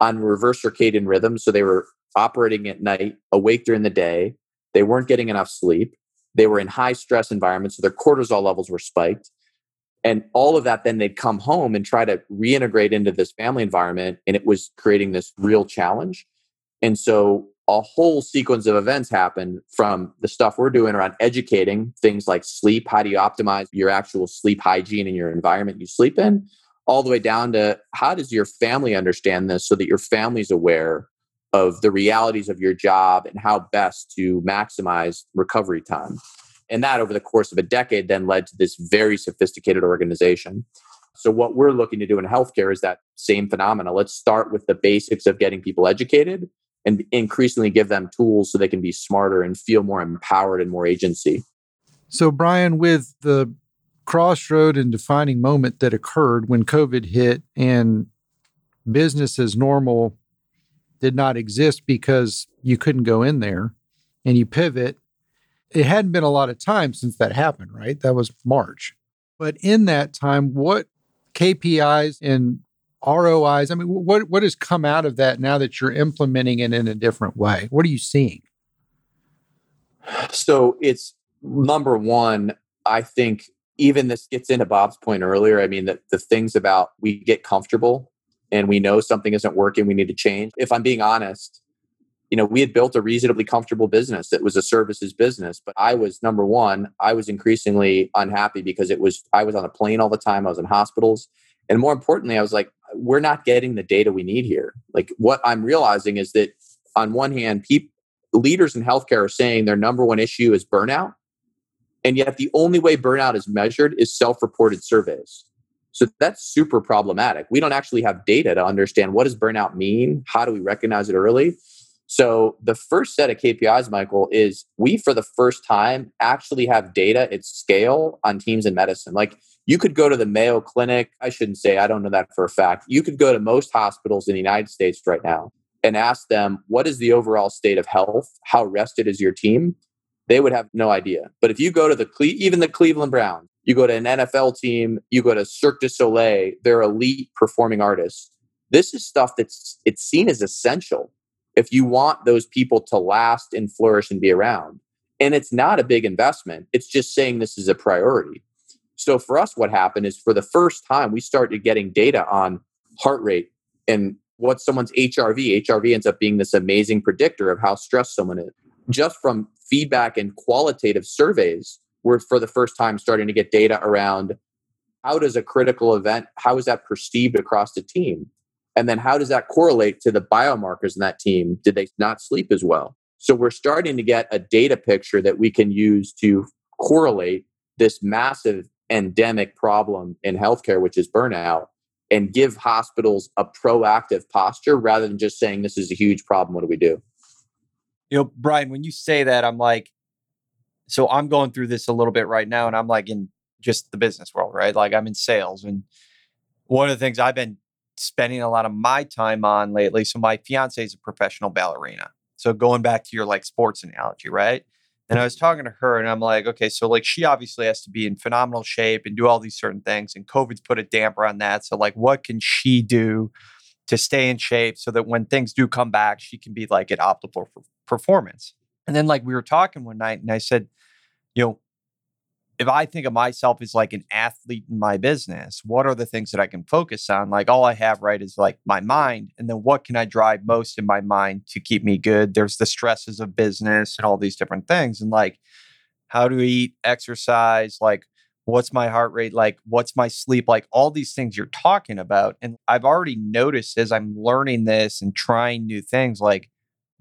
on reverse circadian rhythms. So they were operating at night, awake during the day. They weren't getting enough sleep. They were in high stress environments. So their cortisol levels were spiked. And all of that, then they'd come home and try to reintegrate into this family environment. And it was creating this real challenge. And so a whole sequence of events happened from the stuff we're doing around educating things like sleep. How do you optimize your actual sleep hygiene in your environment you sleep in? All the way down to how does your family understand this so that your family's aware of the realities of your job and how best to maximize recovery time. And that over the course of a decade then led to this very sophisticated organization. So what we're looking to do in healthcare is that same phenomena. Let's start with the basics of getting people educated and increasingly give them tools so they can be smarter and feel more empowered and more agency. So, Brian, with the crossroad and defining moment that occurred when COVID hit and business as normal did not exist because you couldn't go in there and you pivot, it hadn't been a lot of time since that happened, right? That was March. But in that time, what KPIs and ROIs, I mean, what has come out of that now that you're implementing it in a different way? What are you seeing? So it's number one, I think even this gets into Bob's point earlier. I mean, the things about we get comfortable and we know something isn't working, we need to change. If I'm being honest, you know, we had built a reasonably comfortable business that was a services business, but I was, number one, I was increasingly unhappy because I was on a plane all the time. I was in hospitals. And more importantly, I was like, we're not getting the data we need here. Like what I'm realizing is that on one hand, leaders in healthcare are saying their number one issue is burnout. And yet the only way burnout is measured is self-reported surveys. So that's super problematic. We don't actually have data to understand what does burnout mean? How do we recognize it early? So the first set of KPIs, Michael, is we, for the first time, actually have data at scale on teams in medicine. Like you could go to the Mayo Clinic. I shouldn't say, I don't know that for a fact. You could go to most hospitals in the United States right now and ask them, what is the overall state of health? How rested is your team? They would have no idea. But if you go to even the Cleveland Browns, you go to an NFL team, you go to Cirque du Soleil, they're elite performing artists. This is stuff it's seen as essential if you want those people to last and flourish and be around. And it's not a big investment. It's just saying this is a priority. So for us, what happened is for the first time, we started getting data on heart rate and what someone's HRV. HRV ends up being this amazing predictor of how stressed someone is. Just from feedback and qualitative surveys, we're for the first time starting to get data around how is that perceived across the team? And then how does that correlate to the biomarkers in that team? Did they not sleep as well? So we're starting to get a data picture that we can use to correlate this massive endemic problem in healthcare, which is burnout, and give hospitals a proactive posture rather than just saying, this is a huge problem, what do we do? You know, Brian, when you say that, I'm like, so I'm going through this a little bit right now, and I'm like in just the business world, right? Like I'm in sales. And one of the things I've been spending a lot of my time on lately, so my fiance is a professional ballerina. So going back to your like sports analogy, right? And I was talking to her and I'm like, okay, so like she obviously has to be in phenomenal shape and do all these certain things. And COVID's put a damper on that. So like, what can she do to stay in shape so that when things do come back, she can be like at optimal performance? And then like we were talking one night and I said, you know, if I think of myself as like an athlete in my business, what are the things that I can focus on? Like all I have, right, is like my mind. And then what can I drive most in my mind to keep me good? There's the stresses of business and all these different things. And like, how do I eat, exercise? Like, what's my heart rate? Like, what's my sleep? Like all these things you're talking about. And I've already noticed as I'm learning this and trying new things, like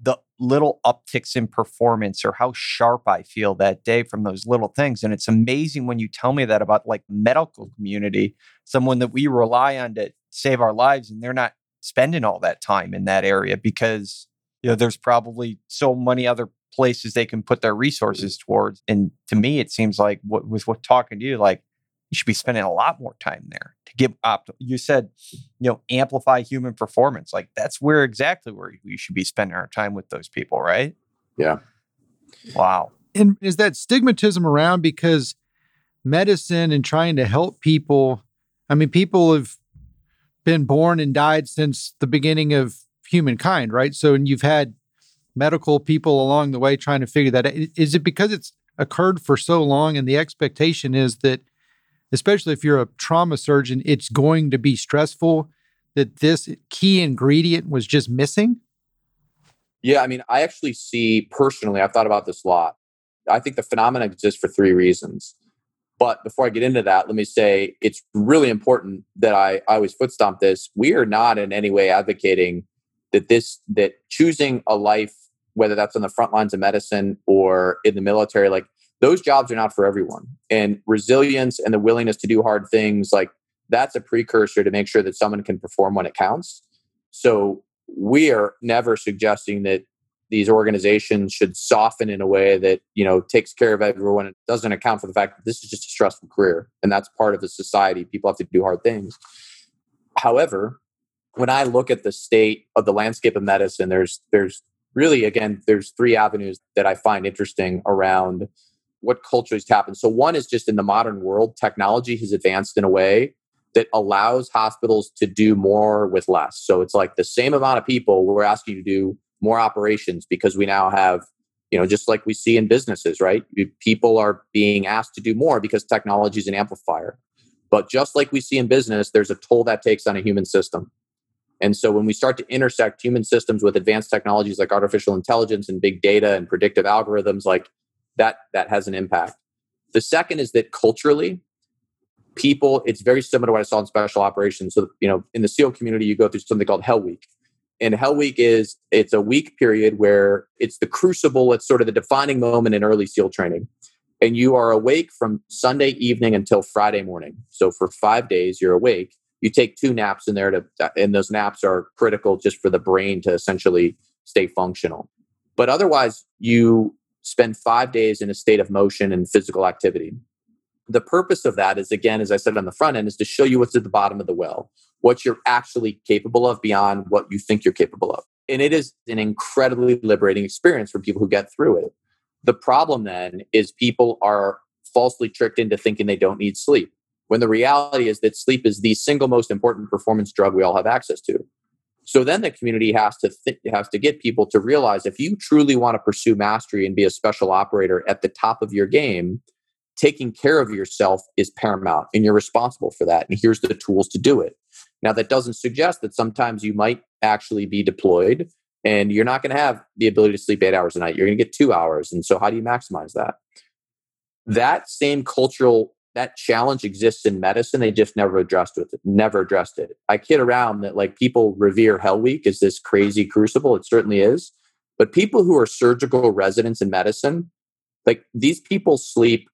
the little upticks in performance or how sharp I feel that day from those little things. And it's amazing when you tell me that about like medical community, someone that we rely on to save our lives, and they're not spending all that time in that area because, you know, there's probably so many other places they can put their resources towards. And to me, it seems like what talking to you, like you should be spending a lot more time there to give up. You said, you know, amplify human performance. Like that's exactly where we should be spending our time with those people, right? Yeah. Wow. And is that stigmatism around because medicine and trying to help people? I mean, people have been born and died since the beginning of humankind, right? So, and you've had medical people along the way trying to figure that out. Is it because it's occurred for so long and the expectation is that, especially if you're a trauma surgeon, it's going to be stressful, that this key ingredient was just missing? Yeah, I mean, I actually see personally, I've thought about this a lot. I think the phenomenon exists for three reasons. But before I get into that, let me say it's really important that I always foot stomp this. We are not in any way advocating that choosing a life, whether that's on the front lines of medicine or in the military, like those jobs are not for everyone. And resilience and the willingness to do hard things, like that's a precursor to make sure that someone can perform when it counts. So we are never suggesting that these organizations should soften in a way that, you know, takes care of everyone and doesn't account for the fact that this is just a stressful career. And that's part of a society. People have to do hard things. However, when I look at the state of the landscape of medicine, there's really, again, there's three avenues that I find interesting around what cultures happen. So one is just in the modern world, technology has advanced in a way that allows hospitals to do more with less. So it's like the same amount of people, we're asking you to do more operations because we now have, you know, just like we see in businesses, right? People are being asked to do more because technology is an amplifier. But just like we see in business, there's a toll that takes on a human system. And so when we start to intersect human systems with advanced technologies like artificial intelligence and big data and predictive algorithms, like that has an impact. The second is that culturally, people, it's very similar to what I saw in special operations. So, you know, in the SEAL community, you go through something called Hell Week. And Hell Week it's a week period where it's the crucible. It's sort of the defining moment in early SEAL training. And you are awake from Sunday evening until Friday morning. So for 5 days, you're awake. You take two naps in there, and those naps are critical just for the brain to essentially stay functional. But otherwise, you spend 5 days in a state of motion and physical activity. The purpose of that is, again, as I said on the front end, is to show you what's at the bottom of the well, what you're actually capable of beyond what you think you're capable of. And it is an incredibly liberating experience for people who get through it. The problem then is people are falsely tricked into thinking they don't need sleep, when the reality is that sleep is the single most important performance drug we all have access to. So then the community has to get people to realize, if you truly want to pursue mastery and be a special operator at the top of your game, taking care of yourself is paramount, and you're responsible for that. And here's the tools to do it. Now, that doesn't suggest that sometimes you might actually be deployed and you're not going to have the ability to sleep 8 hours a night. You're going to get 2 hours. And so how do you maximize that? That same cultural That challenge exists in medicine. They just never addressed it. I kid around that, like, people revere Hell Week as this crazy crucible. It certainly is. But people who are surgical residents in medicine, like, these people sleep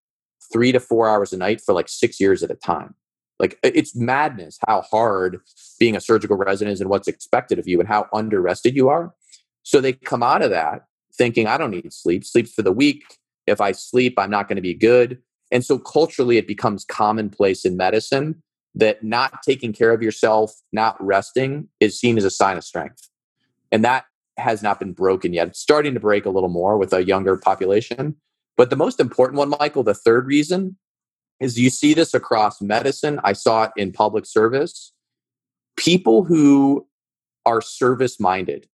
3 to 4 hours a night for like 6 years at a time. Like, it's madness how hard being a surgical resident is and what's expected of you and how under-rested you are. So they come out of that thinking, I don't need sleep. Sleep's for the weak. If I sleep, I'm not going to be good. And so culturally, it becomes commonplace in medicine that not taking care of yourself, not resting, is seen as a sign of strength. And that has not been broken yet. It's starting to break a little more with a younger population. But the most important one, Michael, the third reason, is you see this across medicine. I saw it in public service. People who are service-minded,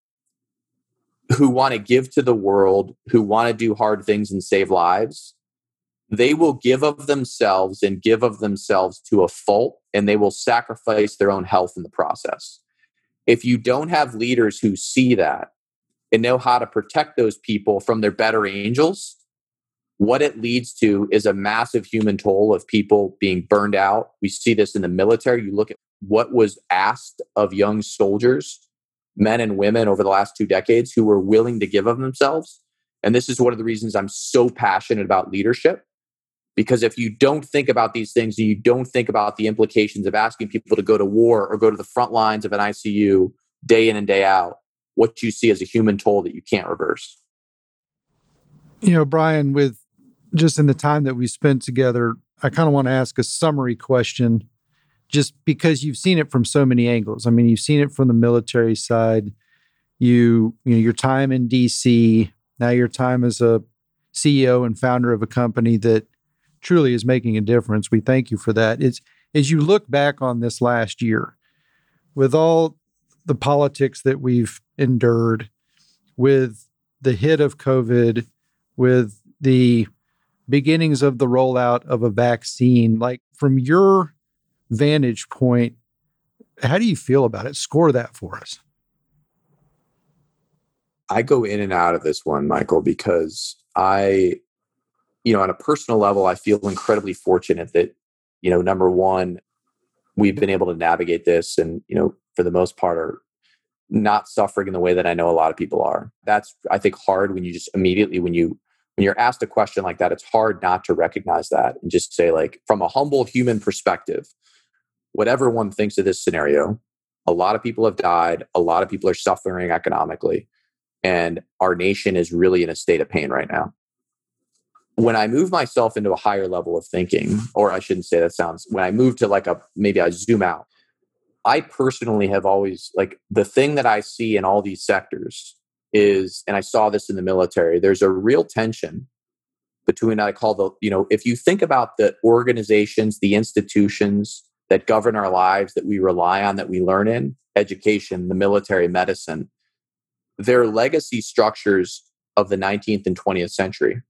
who want to give to the world, who want to do hard things and save lives, they will give of themselves and give of themselves to a fault, and they will sacrifice their own health in the process. If you don't have leaders who see that and know how to protect those people from their better angels, what it leads to is a massive human toll of people being burned out. We see this in the military. You look at what was asked of young soldiers, men and women, over the last 2 decades who were willing to give of themselves. And this is one of the reasons I'm so passionate about leadership. Because if you don't think about these things, and you don't think about the implications of asking people to go to war or go to the front lines of an ICU day in and day out, what you see is a human toll that you can't reverse. You know, Brian, with just in the time that we spent together, I kind of want to ask a summary question, just because you've seen it from so many angles. I mean, you've seen it from the military side, you know, your time in DC, now your time as a CEO and founder of a company that truly is making a difference. We thank you for that. It's, as you look back on this last year, with all the politics that we've endured, with the hit of COVID, with the beginnings of the rollout of a vaccine, like, from your vantage point, how do you feel about it? Score that for us. I go in and out of this one, Michael, because you know, on a personal level, I feel incredibly fortunate that, you know, number one, we've been able to navigate this and, you know, for the most part are not suffering in the way that I know a lot of people are. That's, I think, hard when you just immediately, when you're asked a question like that, it's hard not to recognize that and just say, like, from a humble human perspective, whatever one thinks of this scenario, a lot of people have died. A lot of people are suffering economically. And our nation is really in a state of pain right now. When I move myself into a higher level of thinking, or I shouldn't say that sounds, when I move to like a, maybe I zoom out, I personally have always, like the thing that I see in all these sectors is, and I saw this in the military, there's a real tension between, I call the, you know, if you think about the organizations, the institutions that govern our lives, that we rely on, that we learn in, education, the military, medicine, they're legacy structures of the 19th and 20th century.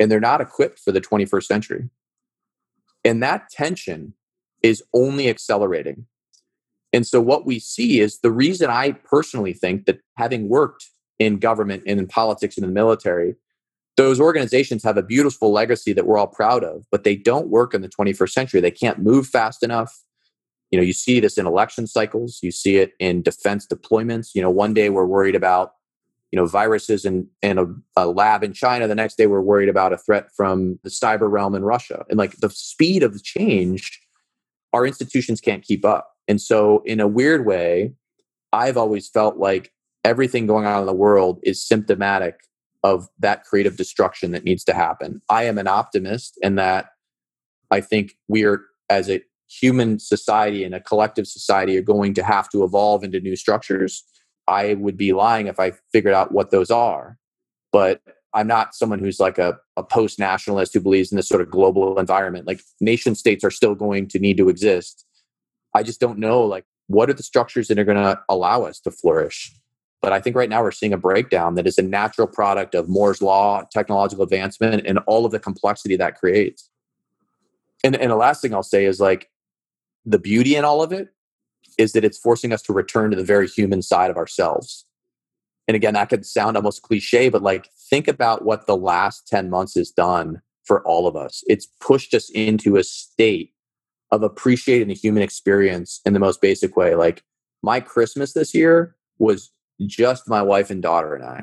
And they're not equipped for the 21st century. And that tension is only accelerating. And so what we see is the reason I personally think that having worked in government and in politics and in the military, those organizations have a beautiful legacy that we're all proud of, but they don't work in the 21st century. They can't move fast enough. You know, you see this in election cycles. You see it in defense deployments. You know, one day we're worried about, you know, viruses in a lab in China. The next day we're worried about a threat from the cyber realm in Russia. And like the speed of change, our institutions can't keep up. And so in a weird way, I've always felt like everything going on in the world is symptomatic of that creative destruction that needs to happen. I am an optimist in that I think we are, as a human society and a collective society, are going to have to evolve into new structures. I would be lying if I figured out what those are. But I'm not someone who's like a post-nationalist who believes in this sort of global environment. Like nation states are still going to need to exist. I just don't know, like, what are the structures that are going to allow us to flourish? But I think right now we're seeing a breakdown that is a natural product of Moore's Law, technological advancement, and all of the complexity that creates. And the last thing I'll say is like the beauty in all of it is that it's forcing us to return to the very human side of ourselves. And again, that could sound almost cliche, but like think about what the last 10 months has done for all of us. It's pushed us into a state of appreciating the human experience in the most basic way. Like my Christmas this year was just my wife and daughter and I,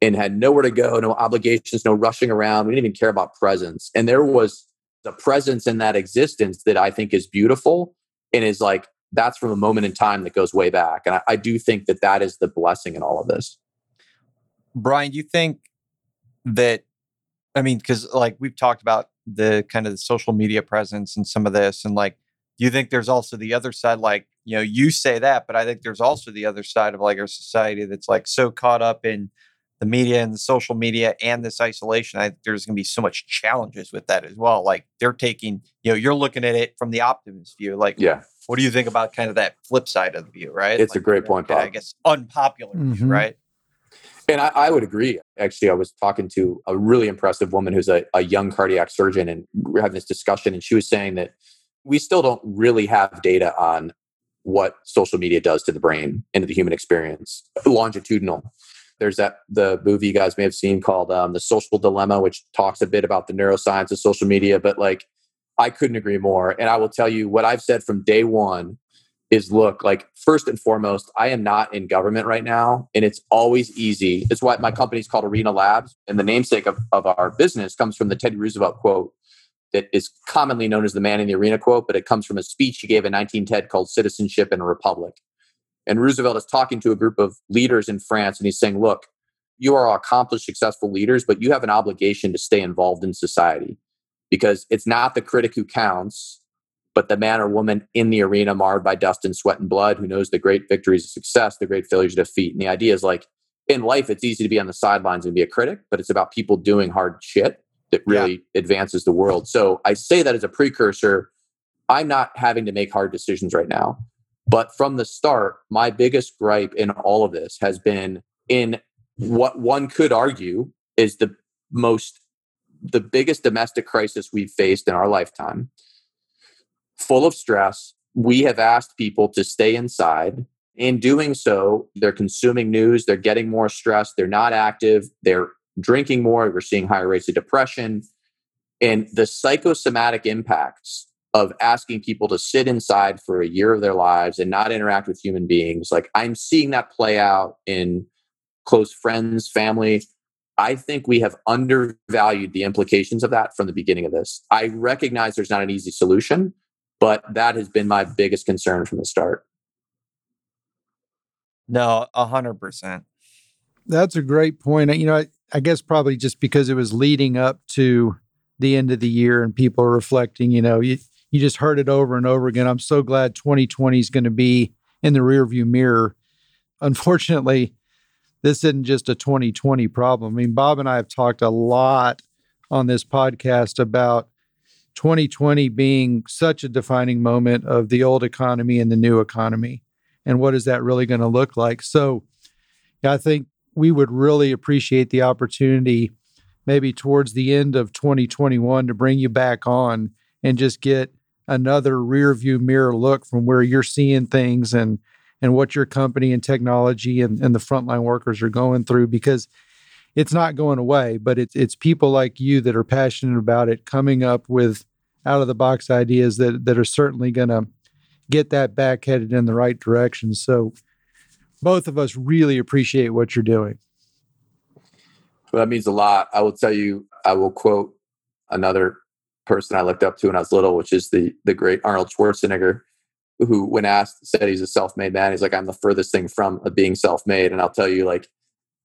and had nowhere to go, no obligations, no rushing around. We didn't even care about presents. And there was the presence in that existence that I think is beautiful and is like, that's from a moment in time that goes way back. And I do think that that is the blessing in all of this. Brian, do you think that, I mean, because like we've talked about the kind of the social media presence and some of this, and like, do you think there's also the other side? Like, you know, you say that, but I think there's also the other side of like our society that's like so caught up in the media and the social media and this isolation. I think there's going to be so much challenges with that as well. Like they're taking, you know, you're looking at it from the optimist view. Like, yeah. What do you think about kind of that flip side of the view, right? It's like, a great point, Bob. I guess unpopular, mm-hmm. right? And I would agree. Actually, I was talking to a really impressive woman who's a young cardiac surgeon, and we were having this discussion, and she was saying that we still don't really have data on what social media does to the brain and to the human experience, longitudinal. There's the movie you guys may have seen called The Social Dilemma, which talks a bit about the neuroscience of social media, but like, I couldn't agree more. And I will tell you what I've said from day one is, look, like first and foremost, I am not in government right now. And it's always easy. It's why my company's called Arena Labs. And the namesake of our business comes from the Teddy Roosevelt quote that is commonly known as the man in the arena quote, but it comes from a speech he gave in 1910 called Citizenship and a Republic. And Roosevelt is talking to a group of leaders in France. And he's saying, look, you are accomplished, successful leaders, but you have an obligation to stay involved in society. Because it's not the critic who counts, but the man or woman in the arena marred by dust and sweat and blood who knows the great victories of success, the great failures of defeat. And the idea is like, in life, it's easy to be on the sidelines and be a critic, but it's about people doing hard shit that really advances the world. So I say that as a precursor. I'm not having to make hard decisions right now. But from the start, my biggest gripe in all of this has been in what one could argue is the biggest domestic crisis we've faced in our lifetime, full of stress. We have asked people to stay inside. In doing so, they're consuming news, they're getting more stressed, they're not active, they're drinking more, we're seeing higher rates of depression. And the psychosomatic impacts of asking people to sit inside for a year of their lives and not interact with human beings, like I'm seeing that play out in close friends, family. I think we have undervalued the implications of that from the beginning of this. I recognize there's not an easy solution, but that has been my biggest concern from the start. No, 100%. That's a great point. You know, I guess probably just because it was leading up to the end of the year and people are reflecting, you know, you just heard it over and over again. I'm so glad 2020 is going to be in the rearview mirror. Unfortunately, this isn't just a 2020 problem. I mean, Bob and I have talked a lot on this podcast about 2020 being such a defining moment of the old economy and the new economy. And what is that really going to look like? So I think we would really appreciate the opportunity maybe towards the end of 2021 to bring you back on and just get another rearview mirror look from where you're seeing things and what your company and technology and the frontline workers are going through, because it's not going away, but it's people like you that are passionate about it coming up with out-of-the-box ideas that are certainly going to get that back headed in the right direction. So both of us really appreciate what you're doing. Well, that means a lot. I will tell you, I will quote another person I looked up to when I was little, which is the great Arnold Schwarzenegger, who when asked said he's a self-made man. He's like, I'm the furthest thing from being self-made. And I'll tell you, like,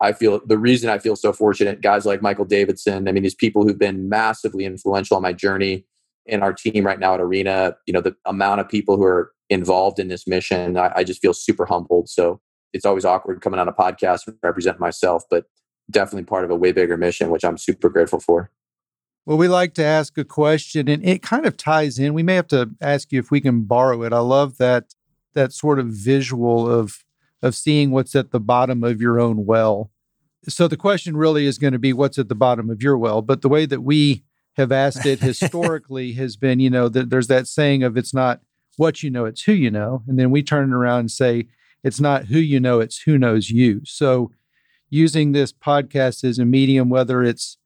I feel the reason I feel so fortunate, guys like Michael Davidson, I mean, these people who've been massively influential on my journey and our team right now at Arena, you know, the amount of people who are involved in this mission, I just feel super humbled. So it's always awkward coming on a podcast and represent myself, but definitely part of a way bigger mission, which I'm super grateful for. Well, we like to ask a question and it kind of ties in. We may have to ask you if we can borrow it. I love that sort of visual of seeing what's at the bottom of your own well. So the question really is going to be what's at the bottom of your well. But the way that we have asked it historically has been, you know, there's that saying of it's not what you know, it's who you know. And then we turn it around and say, it's not who you know, it's who knows you. So using this podcast as a medium, whether it's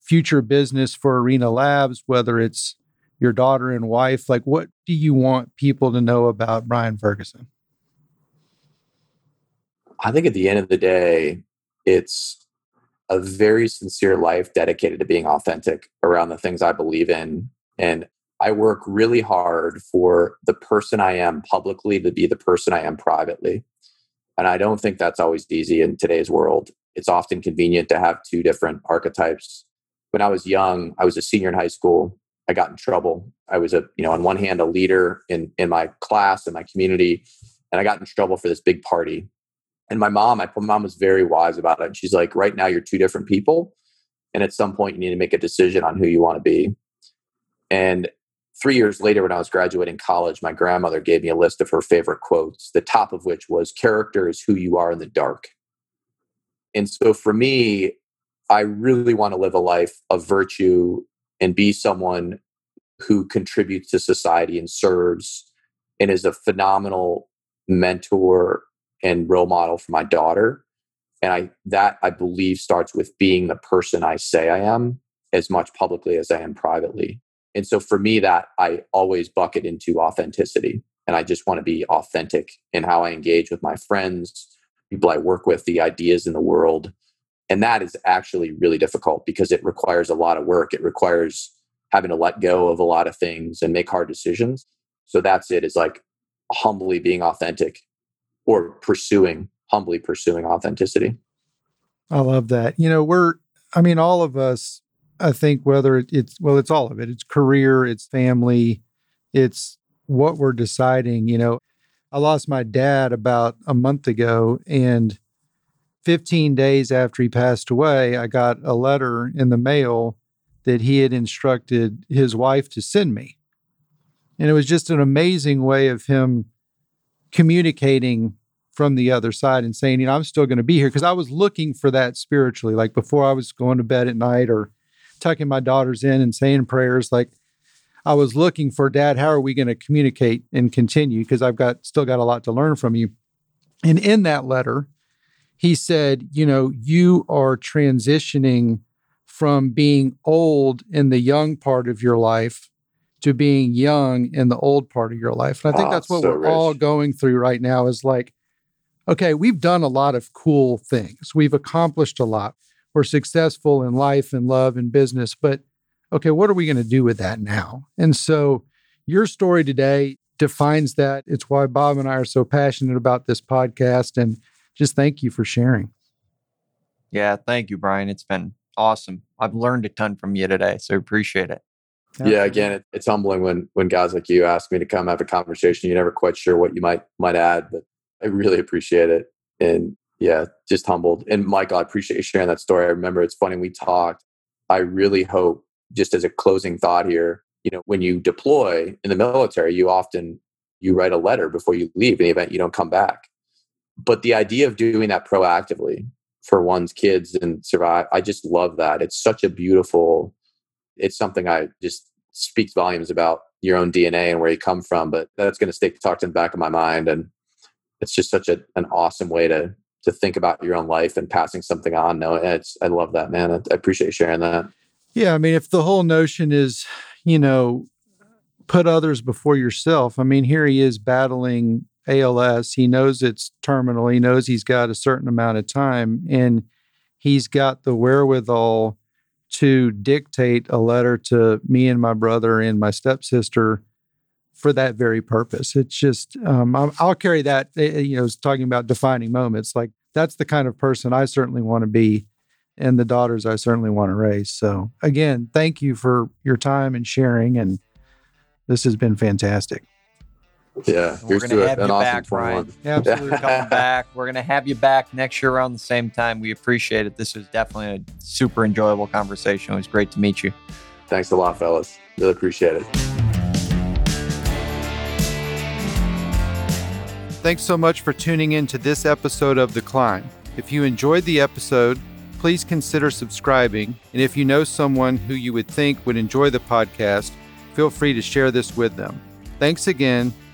future business for Arena Labs, whether it's your daughter and wife, like what do you want people to know about Brian Ferguson? I think at the end of the day, it's a very sincere life dedicated to being authentic around the things I believe in. And I work really hard for the person I am publicly to be the person I am privately. And I don't think that's always easy in today's world. It's often convenient to have two different archetypes. When I was young, I was a senior in high school. I got in trouble. I was on one hand, a leader in my class, in my community. And I got in trouble for this big party. And my mom was very wise about it. She's like, right now you're two different people. And at some point you need to make a decision on who you want to be. And 3 years later, when I was graduating college, my grandmother gave me a list of her favorite quotes, the top of which was, character is who you are in the dark. And so for me, I really want to live a life of virtue and be someone who contributes to society and serves and is a phenomenal mentor and role model for my daughter. And I believe starts with being the person I say I am as much publicly as I am privately. And so for me, that I always bucket into authenticity. And I just want to be authentic in how I engage with my friends, people I work with, the ideas in the world. And that is actually really difficult because it requires a lot of work. It requires having to let go of a lot of things and make hard decisions. So that's it. It's like humbly being authentic, or humbly pursuing authenticity. I love that. You know, all of us, I think, whether it's all of it. It's career, it's family, it's what we're deciding. You know, I lost my dad about a month ago, and 15 days after he passed away, I got a letter in the mail that he had instructed his wife to send me. And it was just an amazing way of him communicating from the other side and saying, you know, I'm still going to be here, because I was looking for that spiritually. Like before I was going to bed at night or tucking my daughters in and saying prayers, like I was looking for, Dad, how are we going to communicate and continue? Because I've still got a lot to learn from you. And in that letter, he said, you know, you are transitioning from being old in the young part of your life to being young in the old part of your life. And I think that's what we're all going through right now is like, okay, we've done a lot of cool things. We've accomplished a lot. We're successful in life and love and business, but okay, what are we going to do with that now? And so your story today defines that. It's why Bob and I are so passionate about this podcast, and just thank you for sharing. Yeah, thank you, Brian. It's been awesome. I've learned a ton from you today, so appreciate it. Yeah, again, it's humbling when guys like you ask me to come have a conversation. You're never quite sure what you might add, but I really appreciate it. And yeah, just humbled. And Michael, I appreciate you sharing that story. I remember, it's funny, we talked. I really hope, just as a closing thought here, you know, when you deploy in the military, you write a letter before you leave in the event you don't come back. But the idea of doing that proactively for one's kids and survive, I just love that. It's such a beautiful, it's something I just speaks volumes about your own DNA and where you come from, but that's going to stay tucked in the back of my mind. And it's just such an awesome way to think about your own life and passing something on. No, I love that, man. I appreciate you sharing that. Yeah. I mean, if the whole notion is, you know, put others before yourself. I mean, here he is battling ALS. He knows it's terminal. He knows he's got a certain amount of time, and he's got the wherewithal to dictate a letter to me and my brother and my stepsister for that very purpose. It's just, I'll carry that, you know, talking about defining moments. Like, that's the kind of person I certainly want to be, and the daughters I certainly want to raise. So again, thank you for your time and sharing. And this has been fantastic. Yeah. We're going to have you back, Brian. Absolutely. Come back. We're going to have you back next year around the same time. We appreciate it. This was definitely a super enjoyable conversation. It was great to meet you. Thanks a lot, fellas. Really appreciate it. Thanks so much for tuning in to this episode of The Climb. If you enjoyed the episode, please consider subscribing. And if you know someone who you would think would enjoy the podcast, feel free to share this with them. Thanks again,